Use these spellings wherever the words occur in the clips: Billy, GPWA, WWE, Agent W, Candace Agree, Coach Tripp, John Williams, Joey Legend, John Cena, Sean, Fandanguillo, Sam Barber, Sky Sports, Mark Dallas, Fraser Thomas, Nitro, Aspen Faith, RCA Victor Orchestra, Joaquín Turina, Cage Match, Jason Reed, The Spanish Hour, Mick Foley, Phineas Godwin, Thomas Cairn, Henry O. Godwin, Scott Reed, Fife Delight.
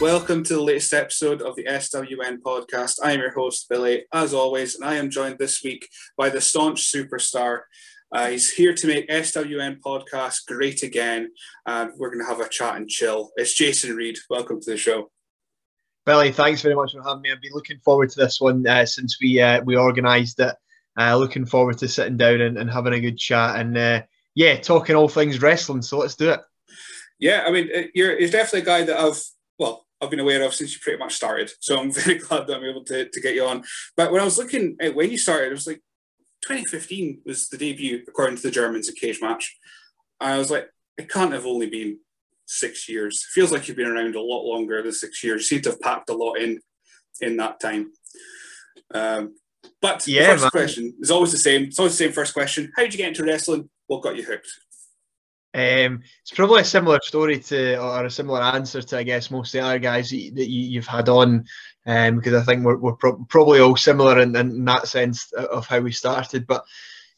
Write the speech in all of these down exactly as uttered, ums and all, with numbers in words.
Welcome to the latest episode of the S W N podcast. I am your host, Billy, as always, and I am joined this week by the staunch superstar. Uh, he's here to make S W N podcast great again. Uh, we're going to have a chat and chill. It's Jason Reed. Welcome to the show. Billy, thanks very much for having me. I've been looking forward to this one uh, since we uh, we organised it. Uh, looking forward to sitting down and, and having a good chat and, uh, yeah, talking all things wrestling. So let's do it. Yeah, I mean, you're, you're definitely a guy that I've, well, I've been aware of since you pretty much started. So I'm very glad that I'm able to, to get you on. But when I was looking at when you started, it was like twenty fifteen was the debut, according to the Germans, a cage match. I was like, it can't have only been six years. It feels like you've been around a lot longer than six years. You seem to have packed a lot in in that time. Um, but yeah, the first man. question is always the same. It's always the same first question. How did you get into wrestling? What got you hooked? Um, it's probably a similar story to, or a similar answer to, I guess, most of the other guys that you, that you, you've had on, um, because I think we're, we're pro- probably all similar in, in that sense of how we started. But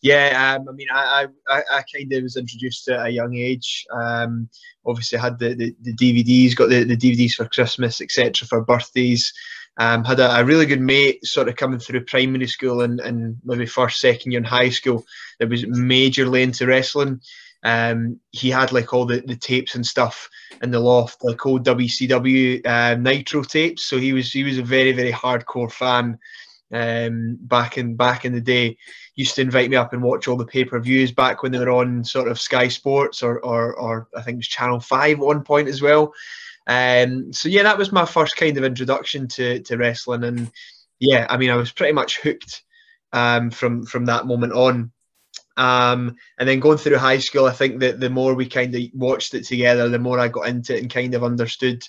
yeah, um, I mean, I, I, I kind of was introduced at a young age. Um, obviously, had the, the, the D V Ds, got the, the D V Ds for Christmas, et cetera, for birthdays. Um, had a, a really good mate sort of coming through primary school and, and maybe first, second year in high school that was majorly into wrestling. Um, he had like all the, the tapes and stuff in the loft, like old W C W uh, Nitro tapes. So he was he was a very very hardcore fan. Um, back in back in the day, he used to invite me up and watch all the pay per views back when they were on sort of Sky Sports or or, or I think it was Channel Five at one point as well. Um, so yeah, that was my first kind of introduction to to wrestling, and yeah, I mean I was pretty much hooked um, from from that moment on. Um, and then going through high school, I think that the more we kind of watched it together, the more I got into it and kind of understood,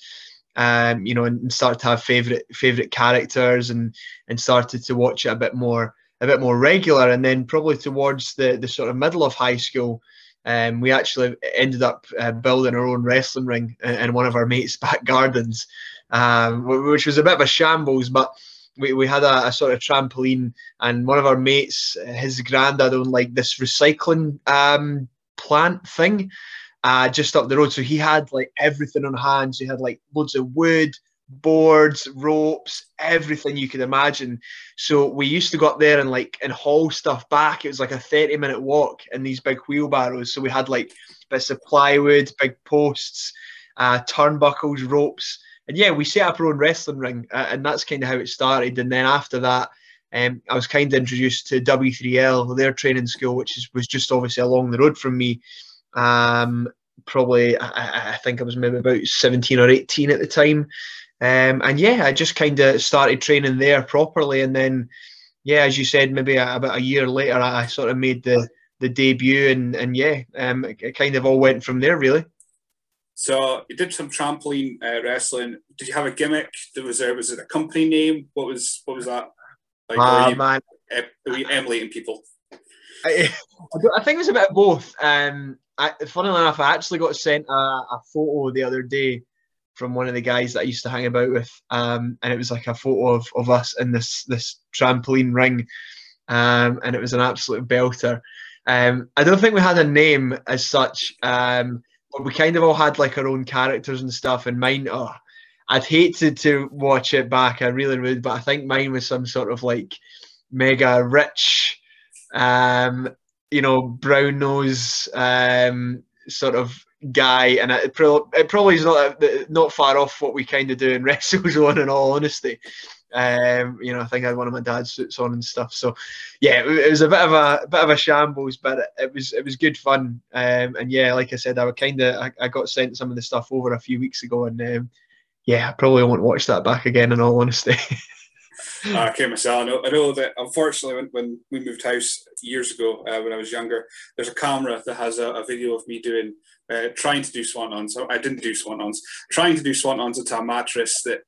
um, you know, and started to have favourite favourite characters and and started to watch it a bit more a bit more regular. And then probably towards the, the sort of middle of high school, um, we actually ended up uh, building our own wrestling ring in, in one of our mates' back gardens, um, which was a bit of a shambles, but. We we had a, a sort of trampoline, and one of our mates, his granddad owned like this recycling um, plant thing uh, just up the road. So he had like everything on hand. So he had like loads of wood, boards, ropes, everything you could imagine. So we used to go up there and like and haul stuff back. It was like a thirty minute walk in these big wheelbarrows. So we had like bits of plywood, big posts, uh, turnbuckles, ropes. And yeah, we set up our own wrestling ring, uh, and that's kind of how it started. And then after that, um, I was kind of introduced to W three L, their training school, which is, was just obviously along the road from me. Um, probably, I, I think I was maybe about seventeen or eighteen at the time. Um, and yeah, I just kind of started training there properly. And then, yeah, as you said, maybe a, about a year later, I, I sort of made the, the debut. And, and yeah, um, it, it kind of all went from there, really. So you did some trampoline uh, wrestling. Did you have a gimmick? There was there was it a company name? What was what was that? Like, oh, were you, man. Uh, were you emulating people? I, I think it was a bit of both. Um, I, funnily enough, I actually got sent a, a photo the other day from one of the guys that I used to hang about with, um, and it was like a photo of, of us in this this trampoline ring, um, and it was an absolute belter. Um, I don't think we had a name as such. Um, We kind of all had like our own characters and stuff, and mine, oh, I'd hate to, to watch it back, I really would, but I think mine was some sort of like mega rich, um, you know, brown nose um, sort of guy, and it, pro- it probably is not, not far off what we kind of do in WrestleZone in all honesty. Um, you know, I think I had one of my dad's suits on and stuff. So, yeah, it, it was a bit of a, a bit of a shambles, but it, it was it was good fun. Um, and yeah, like I said, I kind of I, I got sent some of the stuff over a few weeks ago, and um, yeah, I probably won't watch that back again. In all honesty, okay, myself. I know, I know that unfortunately, when, when we moved house years ago, uh, when I was younger, there's a camera that has a, a video of me doing uh, trying to do swanons. I didn't do swanons. Trying to do swanons into a mattress that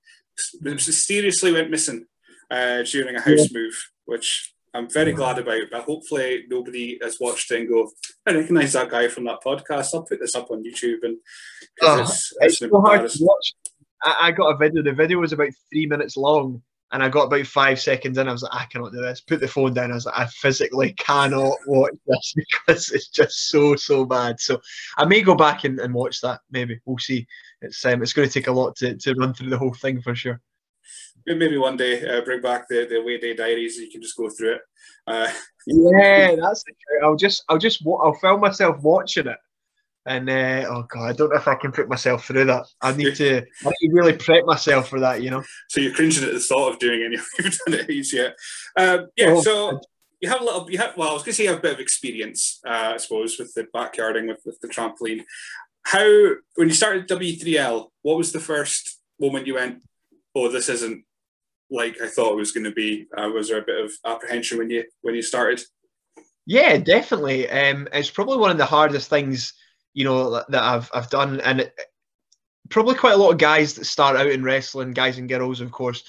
mysteriously went missing uh, during a house yeah. move, which I'm very glad about it, but hopefully nobody has watched it and go, I recognise that guy from that podcast. I'll put this up on YouTube. And oh, it's, it's, it's so hard to watch. I, I got a video. The video was about three minutes long, and I got about five seconds in. I was like, I cannot do this. Put the phone down. I was like, I physically cannot watch this because it's just so, so bad. So I may go back and, and watch that. Maybe. We'll see. It's um, it's going to take a lot to, to run through the whole thing for sure. Maybe one day uh, bring back the, the away day diaries and you can just go through it. Uh, yeah, that's the truth. I'll just, I'll just, I'll film myself watching it. And, uh, oh God, I don't know if I can put myself through that. I need to, I need to really prep myself for that, you know. So you're cringing at the thought of doing any of you've done it easy yet. Um, yeah, oh, so you have a little, you have, well, I was going to say you have a bit of experience, uh, I suppose, with the backyarding, with, with the trampoline. How, when you started W three L, what was the first moment you went, oh, this isn't like I thought it was going to be? Uh, was there a bit of apprehension when you when you started? Yeah, definitely. Um, it's probably one of the hardest things, you know, that I've I've done, and it, probably quite a lot of guys that start out in wrestling, guys and girls, of course,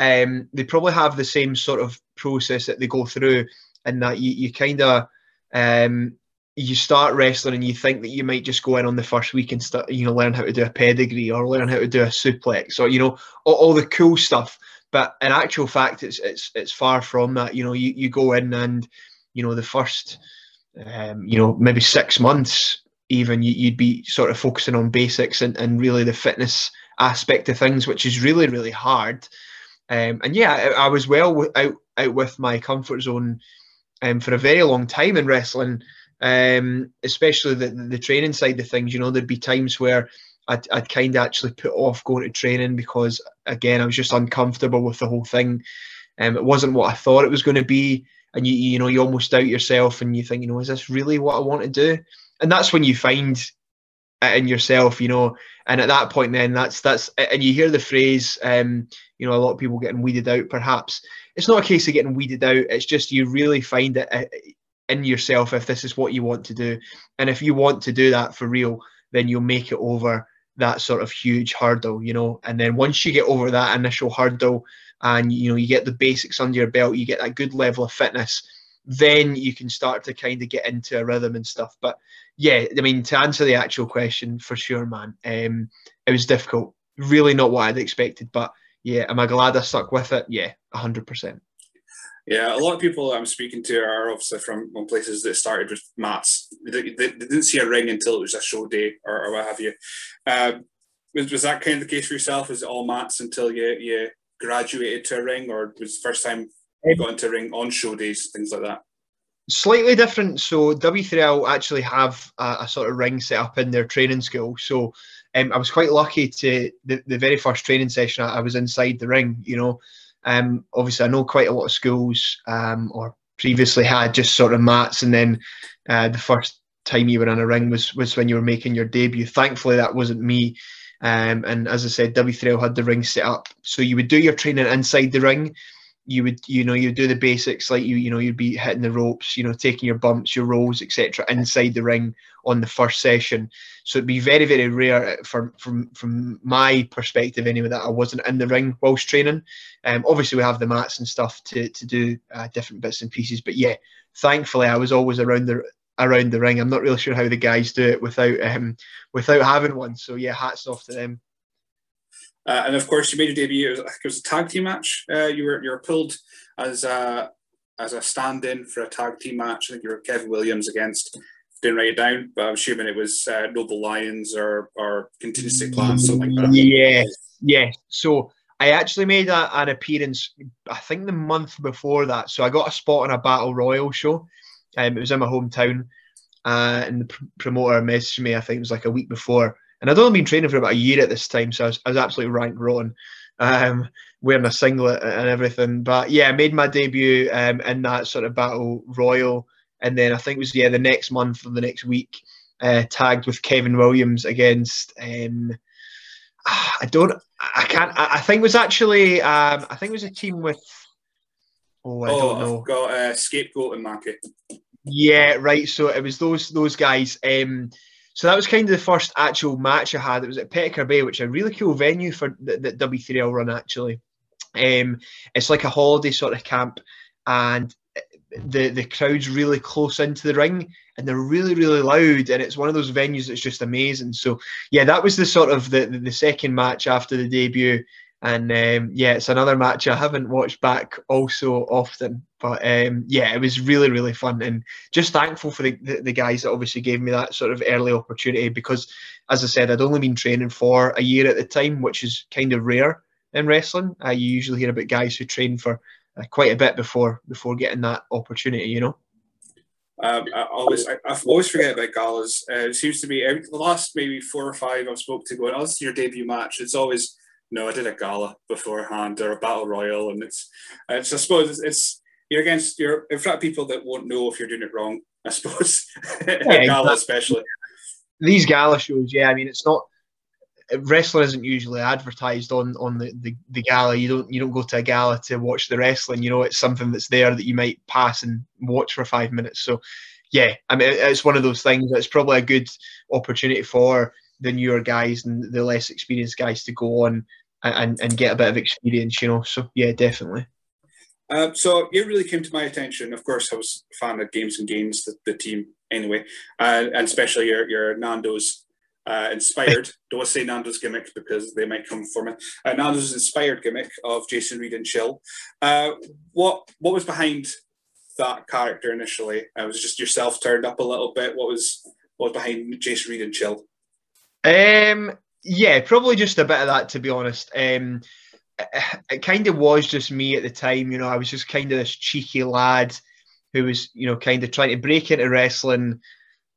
um, they probably have the same sort of process that they go through, and that you you kind of um, you start wrestling and you think that you might just go in on the first week and start, you know, learn how to do a pedigree or learn how to do a suplex or, you know, all, all the cool stuff. But in actual fact, it's it's it's far from that. You know, you, you go in and, you know, the first, um, you know, maybe six months even, you, you'd be sort of focusing on basics and, and really the fitness aspect of things, which is really, really hard. Um, and yeah, I, I was well out, out with my comfort zone um, for a very long time in wrestling. Um, especially the, the training side of things, you know, there'd be times where I'd, I'd kind of actually put off going to training because, again, I was just uncomfortable with the whole thing. Um, it wasn't what I thought it was going to be. And, you you know, you almost doubt yourself and you think, you know, is this really what I want to do? And that's when you find it in yourself, you know. And at that point then, that's, that's and you hear the phrase, um, you know, a lot of people getting weeded out perhaps. It's not a case of getting weeded out. It's just you really find it uh, in yourself if this is what you want to do, and if you want to do that for real, then you'll make it over that sort of huge hurdle, you know. And then once you get over that initial hurdle and, you know, you get the basics under your belt, you get that good level of fitness, then you can start to kind of get into a rhythm and stuff. But yeah, I mean, to answer the actual question, for sure, man, um it was difficult, really not what I'd expected. But yeah, am I glad I stuck with it? Yeah, one hundred percent. Yeah, a lot of people I'm speaking to are obviously from places that started with mats. They, they, they didn't see a ring until it was a show day or, or what have you. Uh, was, was that kind of the case for yourself? Was it all mats until you, you graduated to a ring, or was the first time you got into a ring on show days, things like that? Slightly different. So W three L actually have a, a sort of ring set up in their training school. So um, I was quite lucky to, the, the very first training session, I, I was inside the ring, you know. Um, obviously, I know quite a lot of schools um, or previously had just sort of mats, and then uh, the first time you were in a ring was was when you were making your debut. Thankfully, that wasn't me. Um, and as I said, W three L had the ring set up, so you would do your training inside the ring. You would, you know, you'd do the basics, like you, you know, you'd be hitting the ropes, you know, taking your bumps, your rolls, et cetera, inside the ring on the first session. So it'd be very, very rare, from from from my perspective anyway, that I wasn't in the ring whilst training. Um, obviously we have the mats and stuff to to do uh, different bits and pieces, but yeah, thankfully I was always around the around the ring. I'm not really sure how the guys do it without um without having one. So yeah, hats off to them. Uh, and of course, you made a debut. It was, it was a tag team match. Uh, you were you were pulled as a as a stand-in for a tag team match. I think you were Kevin Williams against. Didn't write it down, but I'm assuming it was uh, Noble Lions or or contingency plan, something like that. Yeah, yeah. So I actually made a, an appearance, I think, the month before that. So I got a spot on a Battle Royal show. Um, it was in my hometown, uh, and the pr promoter messaged me. I think it was like a week before. And I'd only been training for about a year at this time, so I was, I was absolutely rank rotten, um, wearing a singlet and everything. But yeah, I made my debut um, in that sort of Battle Royal. And then I think it was, yeah, the next month or the next week, uh, tagged with Kevin Williams against, um, I don't, I can't, I, I think it was actually, um, I think it was a team with, oh, I oh, don't know. I've got uh, Scapegoat and Market. Yeah, right. So it was those, those guys. Um, So that was kind of the first actual match I had. It was at Petticker Bay, which is a really cool venue for the, the W three L run, actually. Um, it's like a holiday sort of camp, and the the crowd's really close into the ring and they're really, really loud, and it's one of those venues that's just amazing. So yeah, that was the sort of the the, the second match after the debut. And um, yeah, it's another match I haven't watched back also often, but um, yeah, it was really, really fun, and just thankful for the, the, the guys that obviously gave me that sort of early opportunity, because as I said, I'd only been training for a year at the time, which is kind of rare in wrestling. Uh, you usually hear about guys who train for uh, quite a bit before before getting that opportunity, you know? Um, I always, I, I always forget about galas. Uh, it seems to me every, the last maybe four or five I've spoke to going, oh, this is your debut match. It's always... No, I did a gala beforehand or a battle royal, and it's, it's I suppose it's, it's you're against you're in front of people that won't know if you're doing it wrong, I suppose. Yeah, a gala exactly. Especially these gala shows, yeah. I mean, it's not wrestling isn't usually advertised on on the, the the gala. You don't you don't go to a gala to watch the wrestling. You know, it's something that's there that you might pass and watch for five minutes. So, yeah, I mean, it's one of those things that's probably a good opportunity for the newer guys and the less experienced guys to go on and, and get a bit of experience, you know. So yeah, definitely. Uh, so it really came to my attention. Of course, I was a fan of Games and Games, the, the team anyway, uh, and especially your your Nando's uh, inspired. Don't say Nando's gimmick because they might come for me. Uh, Nando's inspired gimmick of Jason Reed and Chill. Uh, what what was behind that character initially? Uh, was it just yourself turned up a little bit? What was what was behind Jason Reed and Chill? Um. Yeah, probably just a bit of that, to be honest. Um, it, it kind of was just me at the time, you know. I was just kind of this cheeky lad who was, you know, kind of trying to break into wrestling.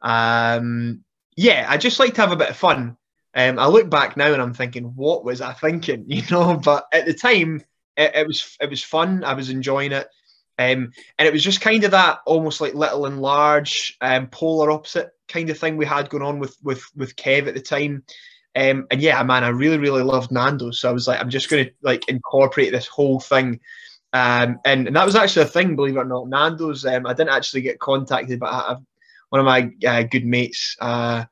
Um, yeah, I just like to have a bit of fun. Um, I look back now and I'm thinking, what was I thinking, you know? But at the time, it, it was it was fun. I was enjoying it, um, and it was just kind of that almost like little and large, um, polar opposite kind of thing we had going on with with with Kev at the time. Um, and yeah, man, I really, really loved Nando's. So I was like, I'm just going to like incorporate this whole thing. Um, and, and that was actually a thing, believe it or not. Nando's, um, I didn't actually get contacted, but I, one of my uh, good mates uh,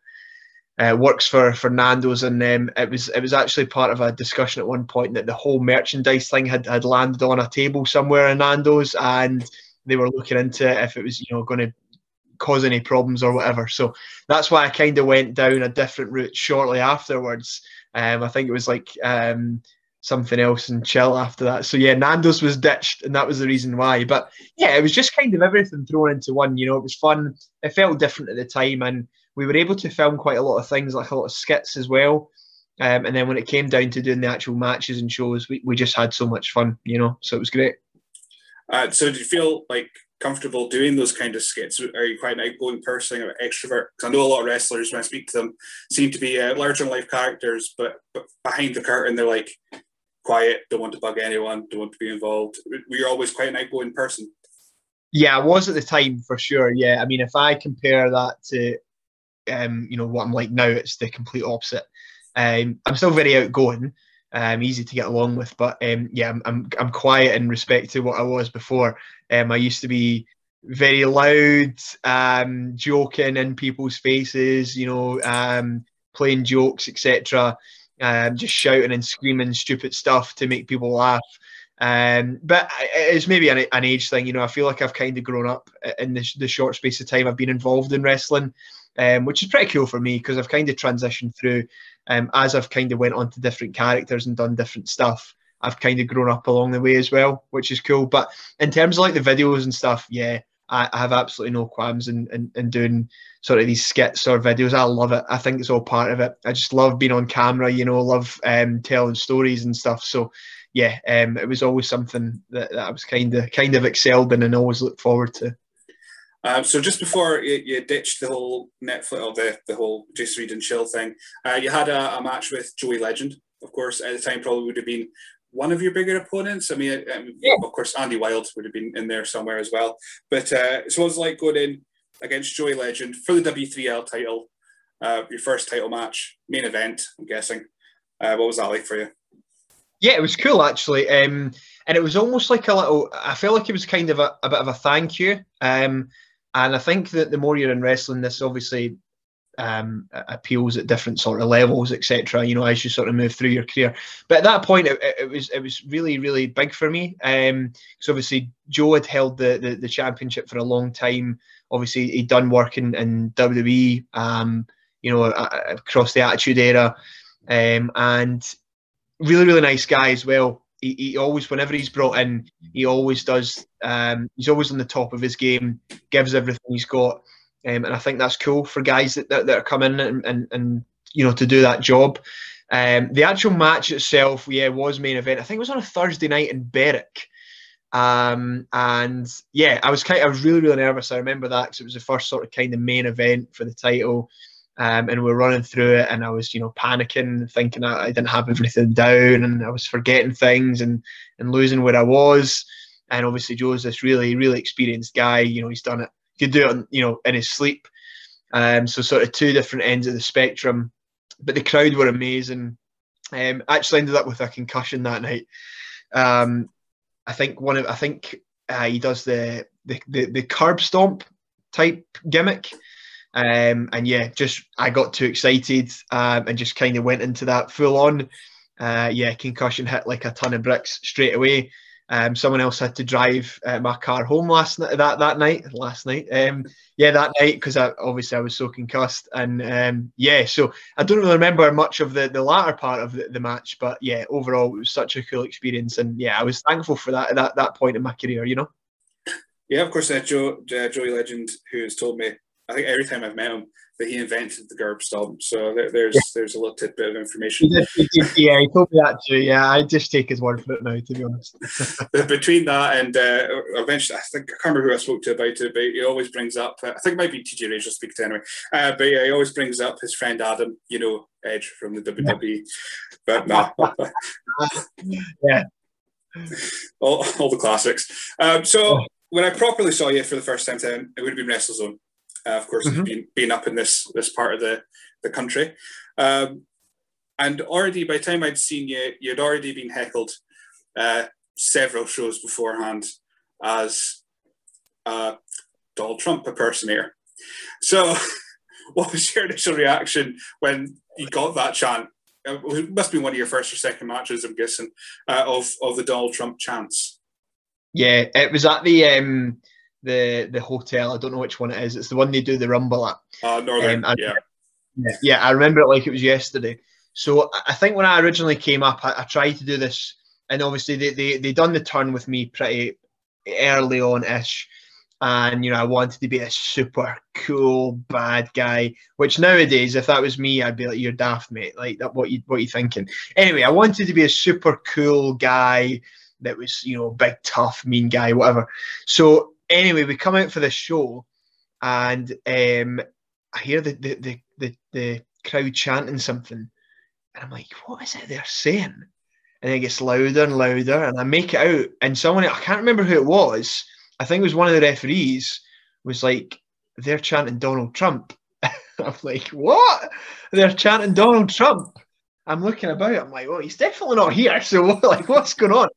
uh, works for, for Nando's. And um, it was it was actually part of a discussion at one point that the whole merchandise thing had, had landed on a table somewhere in Nando's. And they were looking into it if it was, you know, going to cause any problems or whatever. So that's why I kind of went down a different route shortly afterwards. Um, I think it was like um, something else and Chill after that. So yeah, Nando's was ditched, and that was the reason why. But yeah, it was just kind of everything thrown into one, you know. It was fun. It felt different at the time, and we were able to film quite a lot of things, like a lot of skits as well. Um, and then when it came down to doing the actual matches and shows, we, we just had so much fun, you know, so it was great. Uh, so did you feel like comfortable doing those kind of skits? Are you quite an outgoing person or an extrovert? Because I know a lot of wrestlers, when I speak to them, seem to be uh, larger than life characters, but, but behind the curtain they're like quiet, don't want to bug anyone, don't want to be involved. Were you always quite an outgoing person? Yeah, I was at the time for sure. Yeah, I mean, if I compare that to um, you know, what I'm like now, it's the complete opposite. Um, I'm still very outgoing, Um, easy to get along with, but um, yeah, I'm, I'm I'm quiet in respect to what I was before. Um, I used to be very loud, um, joking in people's faces, you know, um, playing jokes, et cetera. Um, just shouting and screaming stupid stuff to make people laugh. Um, but it's maybe an, an age thing, you know. I feel like I've kind of grown up in the, the short space of time I've been involved in wrestling, um, which is pretty cool for me because I've kind of transitioned through. Um, as I've kind of went on to different characters and done different stuff, I've kind of grown up along the way as well, which is cool. But in terms of like the videos and stuff, yeah, I, I have absolutely no qualms in, in, in doing sort of these skits or videos. I love it. I think it's all part of it. I just love being on camera, you know, love um, telling stories and stuff. So yeah, um, it was always something that, that I was kind of kind of excelled in and always looked forward to. Um, so just before you, you ditched the whole Netflix or the, the whole Jason Reed and Chill thing, uh, you had a, a match with Joey Legend, of course, at the time probably would have been one of your bigger opponents. I mean, um, yeah. Of course, Andy Wilde would have been in there somewhere as well. But uh, so it was like going in against Joey Legend for the W three L title, uh, your first title match, main event, I'm guessing. Uh, what was that like for you? Yeah, it was cool, actually. Um, and it was almost like a little, I feel like it was kind of a, a bit of a thank you. Um, And I think that the more you're in wrestling, this obviously um, appeals at different sort of levels, et cetera. You know, as you sort of move through your career. But at that point, it, it was it was really really big for me. Um, because obviously Joe had held the, the the championship for a long time. Obviously, he'd done work in, in W W E. Um, you know, across the Attitude Era, um, and really really nice guy as well. He, he always, whenever he's brought in, he always does. Um, he's always on the top of his game, gives everything he's got, um, and I think that's cool for guys that that, that are coming and, and and you know, to do that job. Um, the actual match itself, yeah, was main event. I think it was on a Thursday night in Berwick, um, and yeah, I was kind of, I was really really nervous. I remember that because it was the first sort of kind of main event for the title. Um, and we're running through it, and I was, you know, panicking, thinking I, I didn't have everything down, and I was forgetting things and and losing where I was. And obviously, Joe's this really, really experienced guy. You know, he's done it. He could do it, you know, in his sleep. Um, so sort of two different ends of the spectrum. But the crowd were amazing. Um, actually ended up with a concussion that night. Um, I think one of I think uh, he does the the the, the curb stomp type gimmick. Um, and yeah, just I got too excited um, and just kind of went into that full on. Uh, yeah, concussion hit like a ton of bricks straight away. Um, someone else had to drive uh, my car home last night. That that night, last night. Um, yeah, that night because I, obviously I was so concussed. And um, yeah, so I don't really remember much of the the latter part of the, the match, but yeah, overall it was such a cool experience, and yeah, I was thankful for that at that, that point in my career, you know. Yeah, of course, uh, Joe, uh, Joey Legend, who has told me, I think every time I've met him, that he invented the curb stomp. So there, there's yeah. there's a little tidbit of information. He did, he did, yeah, he told me that too. Yeah, I just take his word for it now, to be honest. Between that and uh, eventually, I think I can't remember who I spoke to about it, but he always brings up. I think it might be T J Rage. I'll speak to anyway. Uh, but yeah, he always brings up his friend Adam. You know, Edge from the W W E. Yeah. But nah. yeah, all, all the classics. Um, so yeah. When I properly saw you for the first time, then it would have been WrestleZone. Uh, of course, mm-hmm. being, being up in this this part of the, the country. Um, and already, by the time I'd seen you, you'd already been heckled uh, several shows beforehand as a Donald Trump impersonator. So what was your initial reaction when you got that chant? It must be one of your first or second matches, I'm guessing, uh, of, of the Donald Trump chants. Yeah, it was at the... Um... the the hotel, I don't know which one it is, it's the one they do the rumble at. Oh, uh, Northern, um, yeah. yeah. Yeah, I remember it like it was yesterday. So I think when I originally came up, I, I tried to do this, and obviously they, they, they done the turn with me pretty early on-ish, and, you know, I wanted to be a super cool bad guy, which nowadays, if that was me, I'd be like, you're daft, mate, like, that, what, you, what you thinking? Anyway, I wanted to be a super cool guy that was, you know, big, tough, mean guy, whatever. So... Anyway, we come out for this show, and um, I hear the the, the the the crowd chanting something, and I'm like, "What is it they're saying?" And it gets louder and louder, and I make it out, and someone, I can't remember who it was, I think it was one of the referees, was like, "They're chanting Donald Trump." I'm like, "What? They're chanting Donald Trump?" I'm looking about, I'm like, "Well, he's definitely not here. So, like, what's going on?"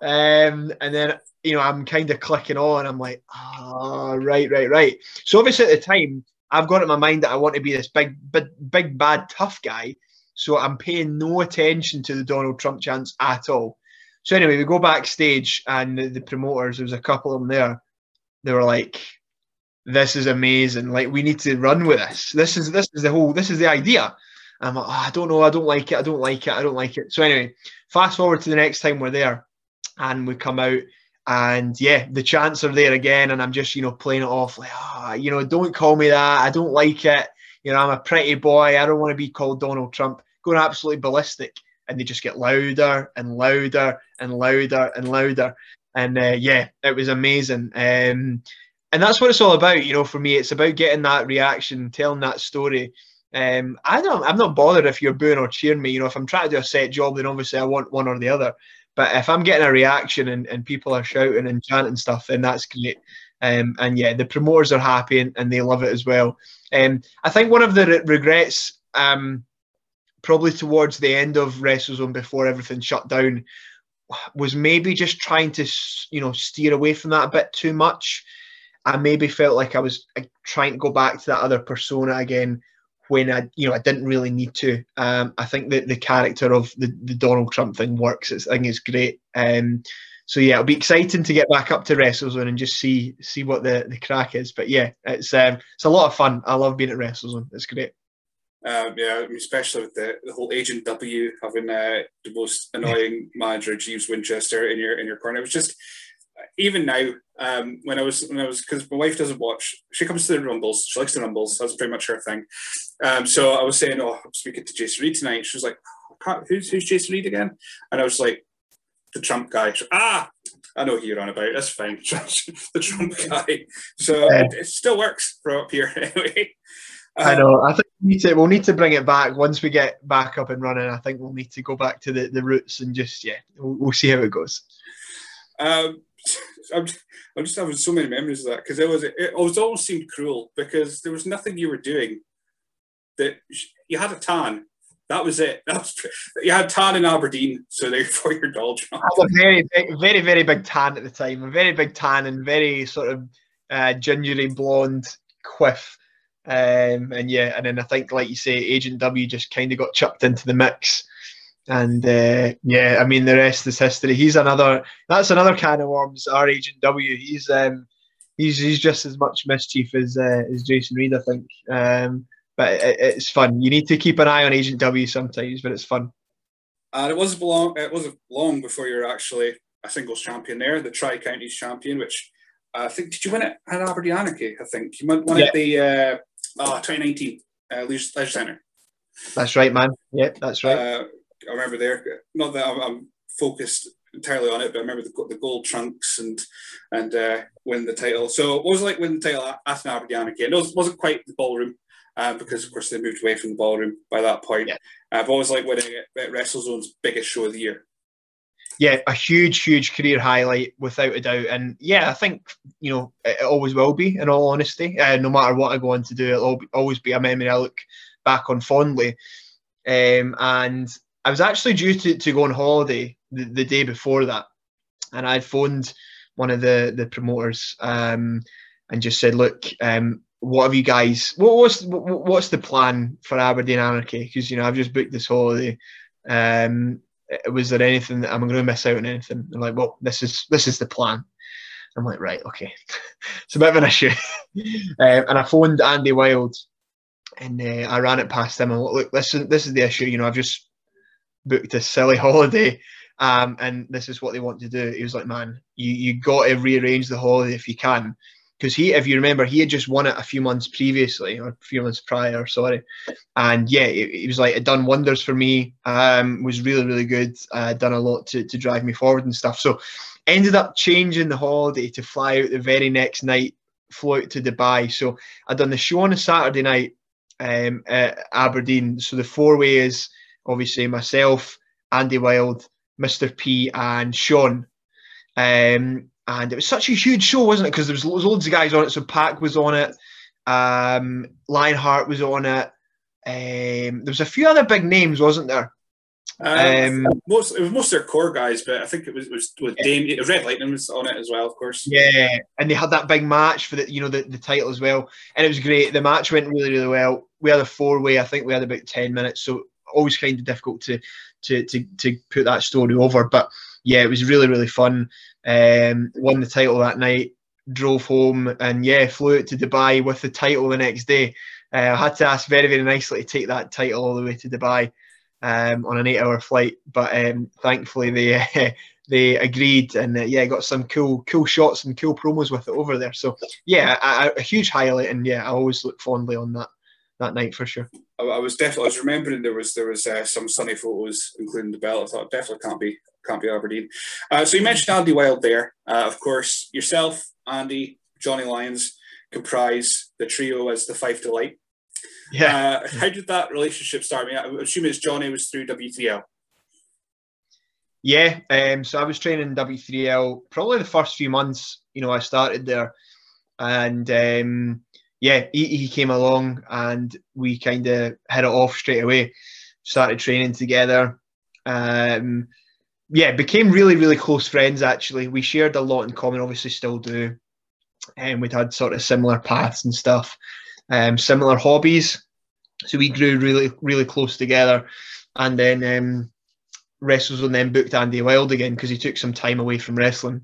Um, and then. You know, I'm kind of clicking on. I'm like, ah, oh, right, right, right. So obviously at the time, I've got in my mind that I want to be this big, big, big, bad, tough guy. So I'm paying no attention to the Donald Trump chants at all. So anyway, we go backstage, and the, the promoters, there was a couple of them there. They were like, "This is amazing. Like, we need to run with this. This is this is the whole. This is the idea." And I'm like, oh, I don't know. I don't like it. I don't like it. I don't like it. So anyway, fast forward to the next time we're there, and we come out. And yeah, the chants are there again, and I'm just, you know, playing it off like, ah, oh, you know, don't call me that. I don't like it. You know, I'm a pretty boy. I don't want to be called Donald Trump. Going absolutely ballistic, and they just get louder and louder and louder and louder. And uh, yeah, it was amazing. Um, and that's what it's all about, you know. For me, it's about getting that reaction, telling that story. Um, I don't. I'm not bothered if you're booing or cheering me. You know, if I'm trying to do a set job, then obviously I want one or the other. But if I'm getting a reaction and, and people are shouting and chanting stuff, then that's great. Um, and yeah, the promoters are happy, and, and they love it as well. Um, I think one of the re regrets, um, probably towards the end of WrestleZone before everything shut down, was maybe just trying to, you know, steer away from that a bit too much. I maybe felt like I was trying to go back to that other persona again, when I, you know, I didn't really need to. Um, I think that the character of the, the Donald Trump thing works. It's, I think it's great. Um, so yeah, it'll be exciting to get back up to WrestleZone and just see see what the the crack is. But yeah, it's um, it's a lot of fun. I love being at WrestleZone. It's great. Um, yeah, especially with the, the whole Agent W having uh, the most annoying manager, Jeeves Winchester, in your in your corner. It was just, even now, um, when I was when I was because my wife doesn't watch. She comes to the Rumbles. She likes the Rumbles. That's pretty much her thing. Um, so I was saying, oh, I'm speaking to Jason Reed tonight. She was like, who's who's Jason Reed again? And I was like, the Trump guy. She, ah, I know who you're on about. That's fine. The Trump guy. So um, it still works for up here anyway. Um, I know. I think we need to, we'll need to bring it back once we get back up and running. I think we'll need to go back to the, the roots and just, yeah, we'll, we'll see how it goes. Um, I'm just, I'm just having so many memories of that, because it was it, it was always seemed cruel, because there was nothing you were doing. That you had a tan, that was it. That was, you had tan in Aberdeen, so therefore you're Donald Trump. I had a very, very, very big tan at the time. A very big tan and very sort of uh, gingery blonde quiff. Um, and yeah, and then I think, like you say, Agent W just kind of got chucked into the mix, and uh, yeah, I mean, the rest is history. He's another, that's another can of worms, our Agent W. He's um, he's he's just as much mischief as uh, as Jason Reed, I think. Um, but it, it's fun. You need to keep an eye on Agent W sometimes, but it's fun. And it wasn't long. It wasn't long before you were actually a singles champion there, the Tri-Counties champion, which I think, did you win it at Aberdeen Anarchy? I think you won yeah. at the. Uh, Oh, twenty nineteen uh, Leisure, Leisure Centre. That's right, man. Yeah, that's right. Uh, I remember there. Not that I'm, I'm focused entirely on it, but I remember the, the gold trunks and and uh, winning the title. So what was it like winning the title at Aberdeen again? It wasn't quite the ballroom, uh, because of course they moved away from the ballroom by that point. Yeah. Uh, but what was it like winning at WrestleZone's biggest show of the year? Yeah, a huge, huge career highlight, without a doubt. And yeah, I think, you know, it always will be, in all honesty. Uh, no matter what I go on to do, it'll always be a memory I look back on fondly. Um, and I was actually due to, to go on holiday the, the day before that. And I phoned one of the, the promoters um, and just said, look, um, what have you guys, what, what's, what, what's the plan for Aberdeen Anarchy? Because, you know, I've just booked this holiday. Um Was there anything that I'm going to miss out on? Anything? I'm like, well, this is this is the plan. I'm like, right, okay. It's a bit of an issue. um, and I phoned Andy Wilde, and uh, I ran it past him. I'm like, look, this is this is the issue. You know, I've just booked a silly holiday, um, and this is what they want to do. He was like, man, you you got to rearrange the holiday if you can, because he, if you remember, he had just won it a few months previously, or a few months prior, sorry. And yeah, it, it was like, it done wonders for me, um, was really, really good, uh, done a lot to, to drive me forward and stuff. So ended up changing the holiday to fly out the very next night, flew out to Dubai. So I'd done the show on a Saturday night um, at Aberdeen. So the four-way is obviously myself, Andy Wilde, Mister P and Sean. Um, And it was such a huge show, wasn't it? Because there was loads of guys on it. So Pac was on it. Um, Lionheart was on it. Um, there was a few other big names, wasn't there? Um, um, most, it was most of their core guys, but I think it was, it was with Dame, Red Lightning was on it as well, of course. Yeah, and they had that big match for the, you know, the, the title as well. And it was great. The match went really, really well. We had a four-way. I think we had about ten minutes. So always kind of difficult to, to, to, to put that story over. But yeah, it was really, really fun. Um, won the title that night, drove home, and yeah, flew out to Dubai with the title the next day. Uh, I had to ask very, very nicely to take that title all the way to Dubai um, on an eight-hour flight, but um, thankfully they uh, they agreed, and uh, yeah, got some cool cool shots and cool promos with it over there. So yeah, a, a huge highlight, and yeah, I always look fondly on that that night for sure. I was definitely, I was remembering there was there was uh, some sunny photos, including the belt. I thought definitely can't be. Can't be Aberdeen. Uh, so you mentioned Andy Wilde there. Uh, of course, yourself, Andy, Johnny Lyons comprise the trio as the Five Delight. Yeah. Uh, how did that relationship start? I mean, I assume it's Johnny was through W three L. Yeah. Um, so I was training in W three L probably the first few months, you know, I started there. And um, yeah, he, he came along and we kind of hit it off straight away, started training together. Um, Yeah, became really, really close friends, actually. We shared a lot in common, obviously still do. And um, we'd had sort of similar paths and stuff, um, similar hobbies. So we grew really, really close together. And then um, WrestleZone then booked Andy Wilde again because he took some time away from wrestling.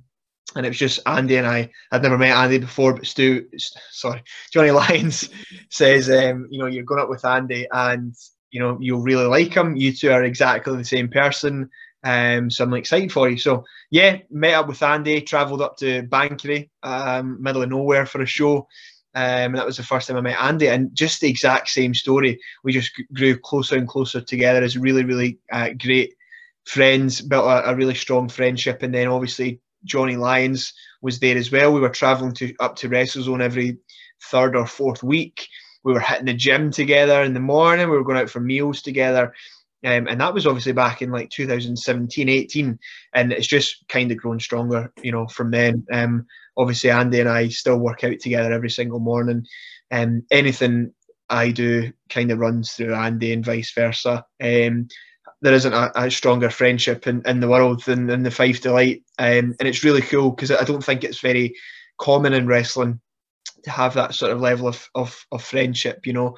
And it was just Andy and I. I'd never met Andy before, but Stu, sorry, Johnny Lyons says, um, you know, you're going up with Andy and, you know, you'll really like him. You two are exactly the same person. Um, so I'm excited for you. So, yeah, met up with Andy, travelled up to Bankery, um, middle of nowhere for a show. Um, and that was the first time I met Andy. And just the exact same story. We just grew closer and closer together as really, really uh, great friends, built a, a really strong friendship. And then obviously Johnny Lyons was there as well. We were travelling to up to WrestleZone every third or fourth week. We were hitting the gym together in the morning. We were going out for meals together. Um, and that was obviously back in like two thousand seventeen, eighteen. And it's just kind of grown stronger, you know, from then. Um, obviously, Andy and I still work out together every single morning. Um, anything I do kind of runs through Andy and vice versa. Um, there isn't a, a stronger friendship in, in the world than, than the Five Delight. Um, and it's really cool because I don't think it's very common in wrestling to have that sort of level of, of, of friendship, you know.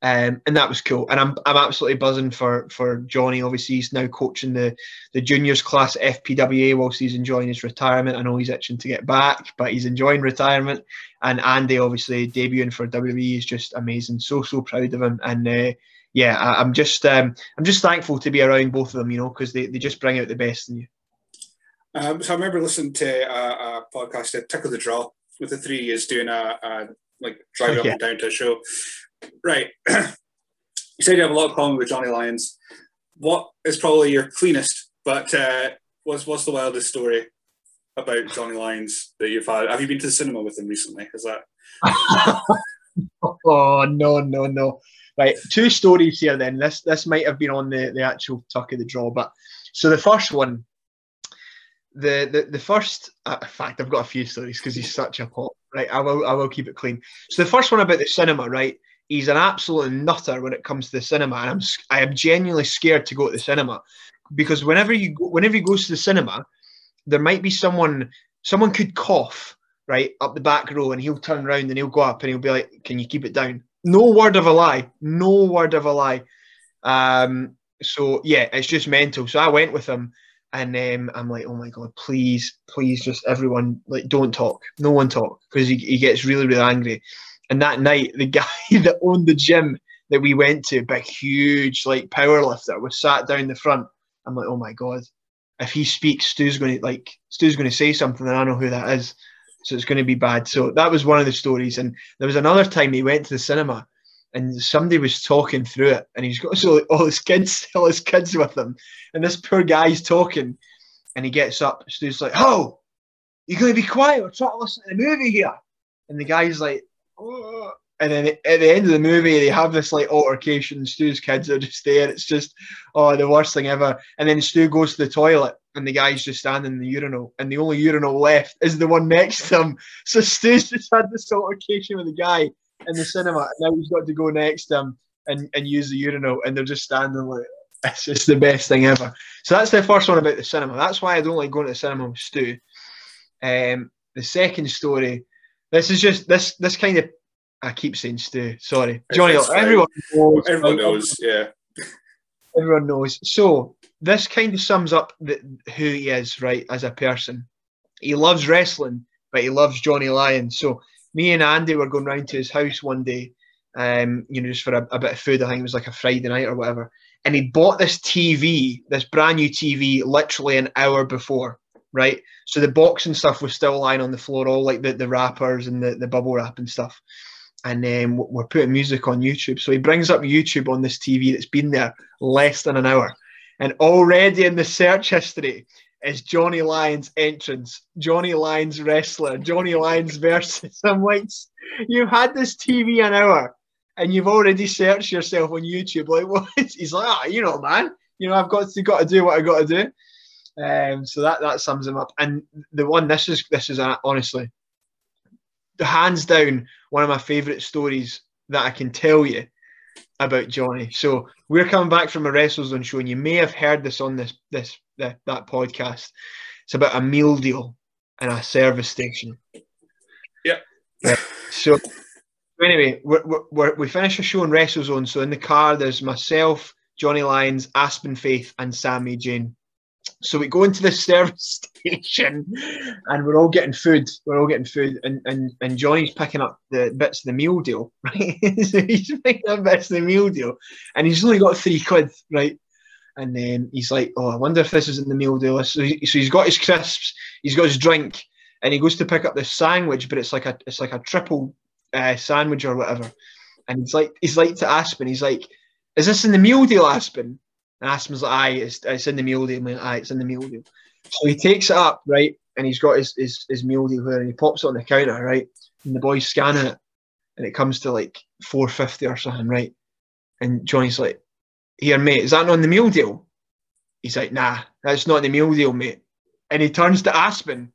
Um, and that was cool. And I'm, I'm absolutely buzzing for, for Johnny. Obviously, he's now coaching the, the juniors class at F P W A whilst he's enjoying his retirement. I know he's itching to get back, but he's enjoying retirement. And Andy, obviously, debuting for W W E is just amazing. So, so proud of him. And uh, yeah, I, I'm just um, I'm just thankful to be around both of them, you know, because they, they just bring out the best in you. Um, so I remember listening to a, a podcast at Tickle the Draw with the three years doing a, a like driving okay. up and down to a show. Right. You said you have a lot of common with Johnny Lyons. What is probably your cleanest, but uh, what's, what's the wildest story about Johnny Lyons that you've had? Have you been to the cinema with him recently? Is that... Oh, no, no, no. Right, two stories here then. This this might have been on the, the actual Tuck of the Draw, but... So the first one, the, the, the first... Uh, in fact, I've got a few stories because he's such a pop. Right, I will, I will keep it clean. So the first one about the cinema, right? He's an absolute nutter when it comes to the cinema, and I'm I am genuinely scared to go to the cinema because whenever you go, whenever he goes to the cinema, there might be someone someone could cough right up the back row, and he'll turn around and he'll go up and he'll be like, "Can you keep it down?" No word of a lie, no word of a lie. Um, so yeah, it's just mental. So I went with him, and um, I'm like, "Oh my god, please, please, just everyone like don't talk, no one talk," because he he gets really really angry. And that night, the guy that owned the gym that we went to, big, huge, like, power lifter, was sat down the front. I'm like, oh, my God. If he speaks, Stu's going to, like, Stu's going to say something, and I know who that is. So it's going to be bad. So that was one of the stories. And there was another time he went to the cinema, and somebody was talking through it. And he's got so, all his kids, all his kids with him. And this poor guy's talking. And he gets up. Stu's like, oh, you're going to be quiet? We're trying to listen to the movie here. And the guy's like, and then at the end of the movie, they have this like altercation. Stu's kids are just there. It's just, oh, the worst thing ever. And then Stu goes to the toilet, and the guy's just standing in the urinal, and the only urinal left is the one next to him. So Stu's just had this altercation with the guy in the cinema, and now he's got to go next to him and and use the urinal, and they're just standing like, it's just the best thing ever. So that's the first one about the cinema. That's why I don't like going to the cinema with Stu. Um, the second story. This is just this this kind of I keep saying Stu, sorry. Johnny, everyone knows. Everyone knows, yeah. Everyone knows. So this kind of sums up the, who he is, right, as a person. He loves wrestling, but he loves Johnny Lyons. So me and Andy were going round to his house one day, um, you know, just for a, a bit of food. I think it was like a Friday night or whatever. And he bought this T V, this brand new T V, literally an hour before. Right, so the box and stuff was still lying on the floor, all like the, the wrappers and the, the bubble wrap and stuff. And then um, we're putting music on YouTube. So he brings up YouTube on this T V that's been there less than an hour. And already in the search history is Johnny Lyons entrance, Johnny Lyons wrestler, Johnny Lyons versus. I'm like, you've had this T V an hour and you've already searched yourself on YouTube. Like, what? He's like, ah, oh, you know, man, you know, I've got to got to do what I got to do. Um, so that, that sums him up. And the one, this is, this is a, honestly, hands down, one of my favourite stories that I can tell you about Johnny. So we're coming back from a WrestleZone show, and you may have heard this on this, this the, that podcast. It's about a meal deal and a service station. Yep. Yeah. So So anyway, we're, we're, we finish the show in WrestleZone. So in the car, there's myself, Johnny Lyons, Aspen Faith, and Sammy Jane. So we go into the service station, and we're all getting food. We're all getting food, and and, and Johnny's picking up the bits of the meal deal, right? So he's picking up bits of the meal deal, and he's only got three quid, right? And then he's like, "Oh, I wonder if this is in the meal deal." So, he, so he's got his crisps, he's got his drink, and he goes to pick up this sandwich, but it's like a it's like a triple uh, sandwich or whatever. And he's like, he's like to Aspen, he's like, "Is this in the meal deal, Aspen?" And Aspen's like, aye, it's, it's in the meal deal, man. Aye, it's in the meal deal. So he takes it up, right, and he's got his, his, his meal deal there, and he pops it on the counter, right, and the boys scan it, and it comes to, like, four fifty or something, right? And Johnny's like, "Here, mate, is that not in the meal deal?" He's like, "Nah, that's not in the meal deal, mate." And he turns to Aspen,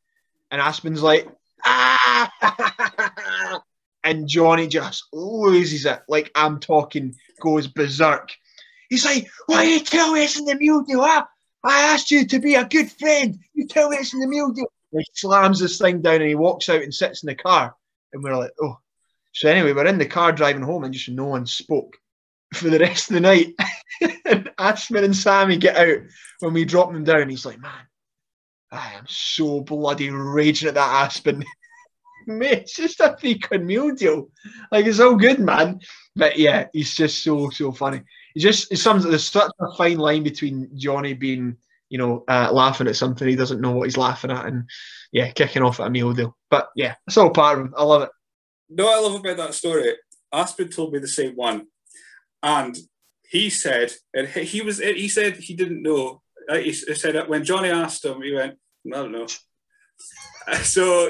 and Aspen's like, "Ah!" And Johnny just loses it, like I'm talking, goes berserk. He's like, "Why you tell me it's in the meal deal, huh? I asked you to be a good friend. You tell me it's in the meal deal." And he slams this thing down and he walks out and sits in the car. And we're like, oh. So anyway, we're in the car driving home and just no one spoke for the rest of the night. And Aspen and Sammy get out when we drop them down. He's like, "Man, I am so bloody raging at that Aspen." Mate, it's just a freaking meal deal. Like, it's all good, man. But yeah, he's just so, so funny. He just, it sums, there's such a fine line between Johnny being, you know, uh, laughing at something he doesn't know what he's laughing at and, yeah, kicking off at a meal deal. But, yeah, it's all part of him. I love it. No, I love about that story. Aspen told me the same one. And he said, and he was, he said he didn't know. He said that when Johnny asked him, he went, "I don't know." So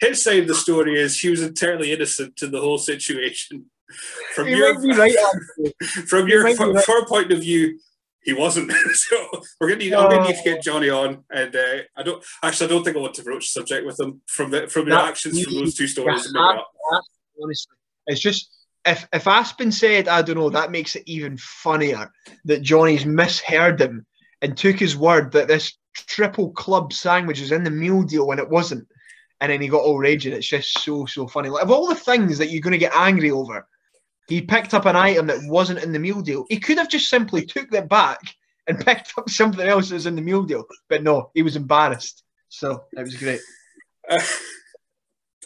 his side of the story is he was entirely innocent to the whole situation. From he your, right, from your from right. Her point of view, he wasn't. So we're going to need, uh, going to, need to get Johnny on, and uh, I don't actually I don't think I want to broach the subject with him from the from the actions from those two stories. That, that, honestly, it's just if if Aspen said I don't know, that makes it even funnier that Johnny's misheard him and took his word that this triple club sandwich was in the meal deal when it wasn't, and then he got all raging. It's just so so funny. Like, of all the things that you're going to get angry over, he picked up an item that wasn't in the meal deal. He could have just simply took that back and picked up something else that was in the meal deal. But no, he was embarrassed. So that was great.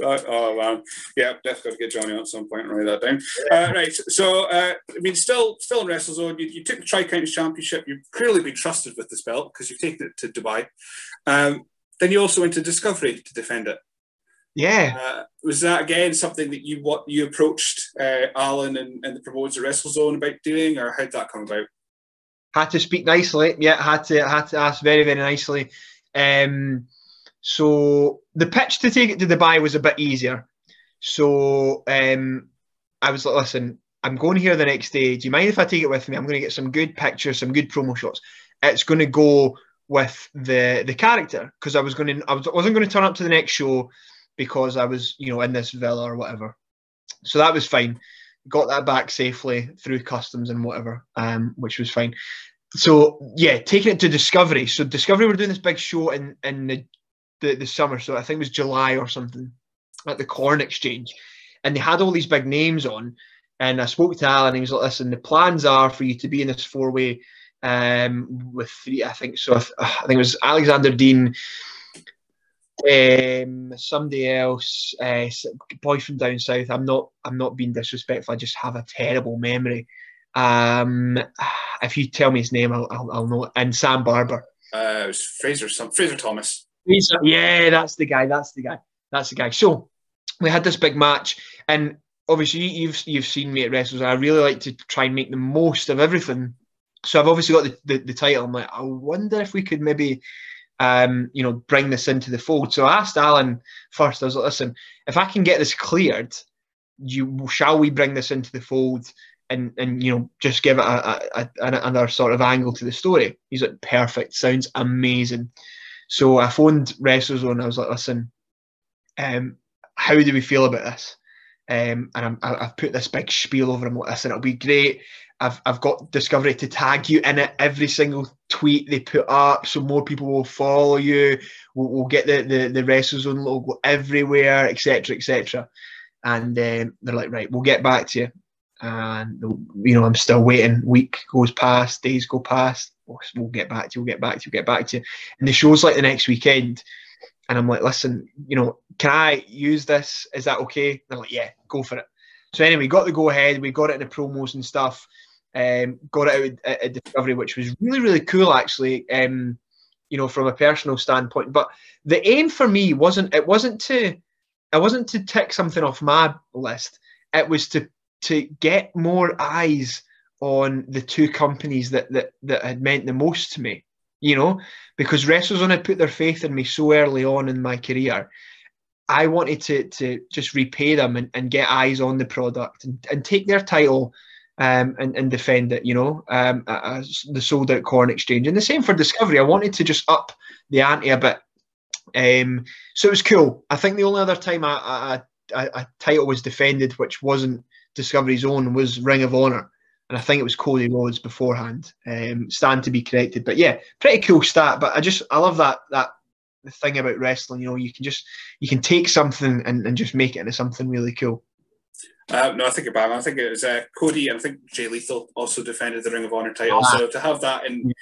Uh, oh, man. Yeah, definitely got to get Johnny on at some point and write that down. Yeah. Uh, right, so, uh, I mean, still still in WrestleZone, you, you took the Tri-Counties Championship. You've clearly been trusted with this belt because you've taken it to Dubai. Um, then you also went to Discovery to defend it. Yeah. Uh, was that, again, something that you what you approached uh, Alan and, and the promoters of WrestleZone about doing, or how'd that come about? Had to speak nicely. Yeah, had to had to ask very, very nicely. Um, so the pitch to take it to Dubai was a bit easier. So um, I was like, listen, I'm going here the next day. Do you mind if I take it with me? I'm going to get some good pictures, some good promo shots. It's going to go with the the character because I was going to I wasn't going to turn up to the next show because I was, you know, in this villa or whatever. So that was fine. Got that back safely through customs and whatever, um, which was fine. So, yeah, taking it to Discovery. So Discovery were doing this big show in, in the, the, the summer. So I think it was July or something at the Corn Exchange. And they had all these big names on. And I spoke to Alan and he was like, listen, the plans are for you to be in this four-way um, with three, I think. So I, th I think it was Alexander Dean, Um, somebody else, uh, boy from down south. I'm not. I'm not being disrespectful. I just have a terrible memory. Um, if you tell me his name, I'll, I'll, I'll know. And Sam Barber. Uh, it was Fraser. Fraser Thomas. Fraser, yeah, that's the guy. That's the guy. That's the guy. So we had this big match, and obviously you've you've seen me at WrestleZone. I really like to try and make the most of everything. So I've obviously got the the, the title. I'm like, I wonder if we could maybe, Um, you know, bring this into the fold. So I asked Alan first. I was like, "Listen, if I can get this cleared, you shall we bring this into the fold and and you know just give it a, a, a another sort of angle to the story?" He's like, "Perfect, sounds amazing." So I phoned WrestleZone and I was like, "Listen, um, how do we feel about this?" Um, and I'm, I, I've put this big spiel over him like this, and it'll be great. I've, I've got Discovery to tag you in it, every single tweet they put up, so more people will follow you. We'll, we'll get the, the, the WrestleZone logo everywhere, et cetera, et cetera. and um, they're like, right, we'll get back to you. And, you know, I'm still waiting. Week goes past, days go past. We'll, we'll get back to you, we'll get back to you, we'll get back to you. And the show's like the next weekend. And I'm like, listen, you know, can I use this? Is that okay? And they're like, yeah, go for it. So anyway, got the go-ahead. We got it in the promos and stuff. Um, got it out at, at Discovery, which was really, really cool, actually, um, you know, from a personal standpoint. But the aim for me wasn't, it wasn't to, it wasn't to tick something off my list. It was to to get more eyes on the two companies that that, that had meant the most to me, you know, because WrestleZone had put their faith in me so early on in my career. I wanted to to just repay them and, and get eyes on the product and, and take their title um, and, and defend it, you know, um, as the sold-out Corn Exchange. And the same for Discovery. I wanted to just up the ante a bit. Um, so it was cool. I think the only other time a, a, a title was defended, which wasn't Discovery's own, was Ring of Honor. And I think it was Cody Rhodes beforehand. Um, stand to be corrected. But yeah, pretty cool stat. But I just, I love that that the thing about wrestling, you know, you can just, you can take something and, and just make it into something really cool. Uh, no, I think about it. I think it was uh, Cody, and I think Jay Lethal also defended the Ring of Honor title. Ah. So to have that and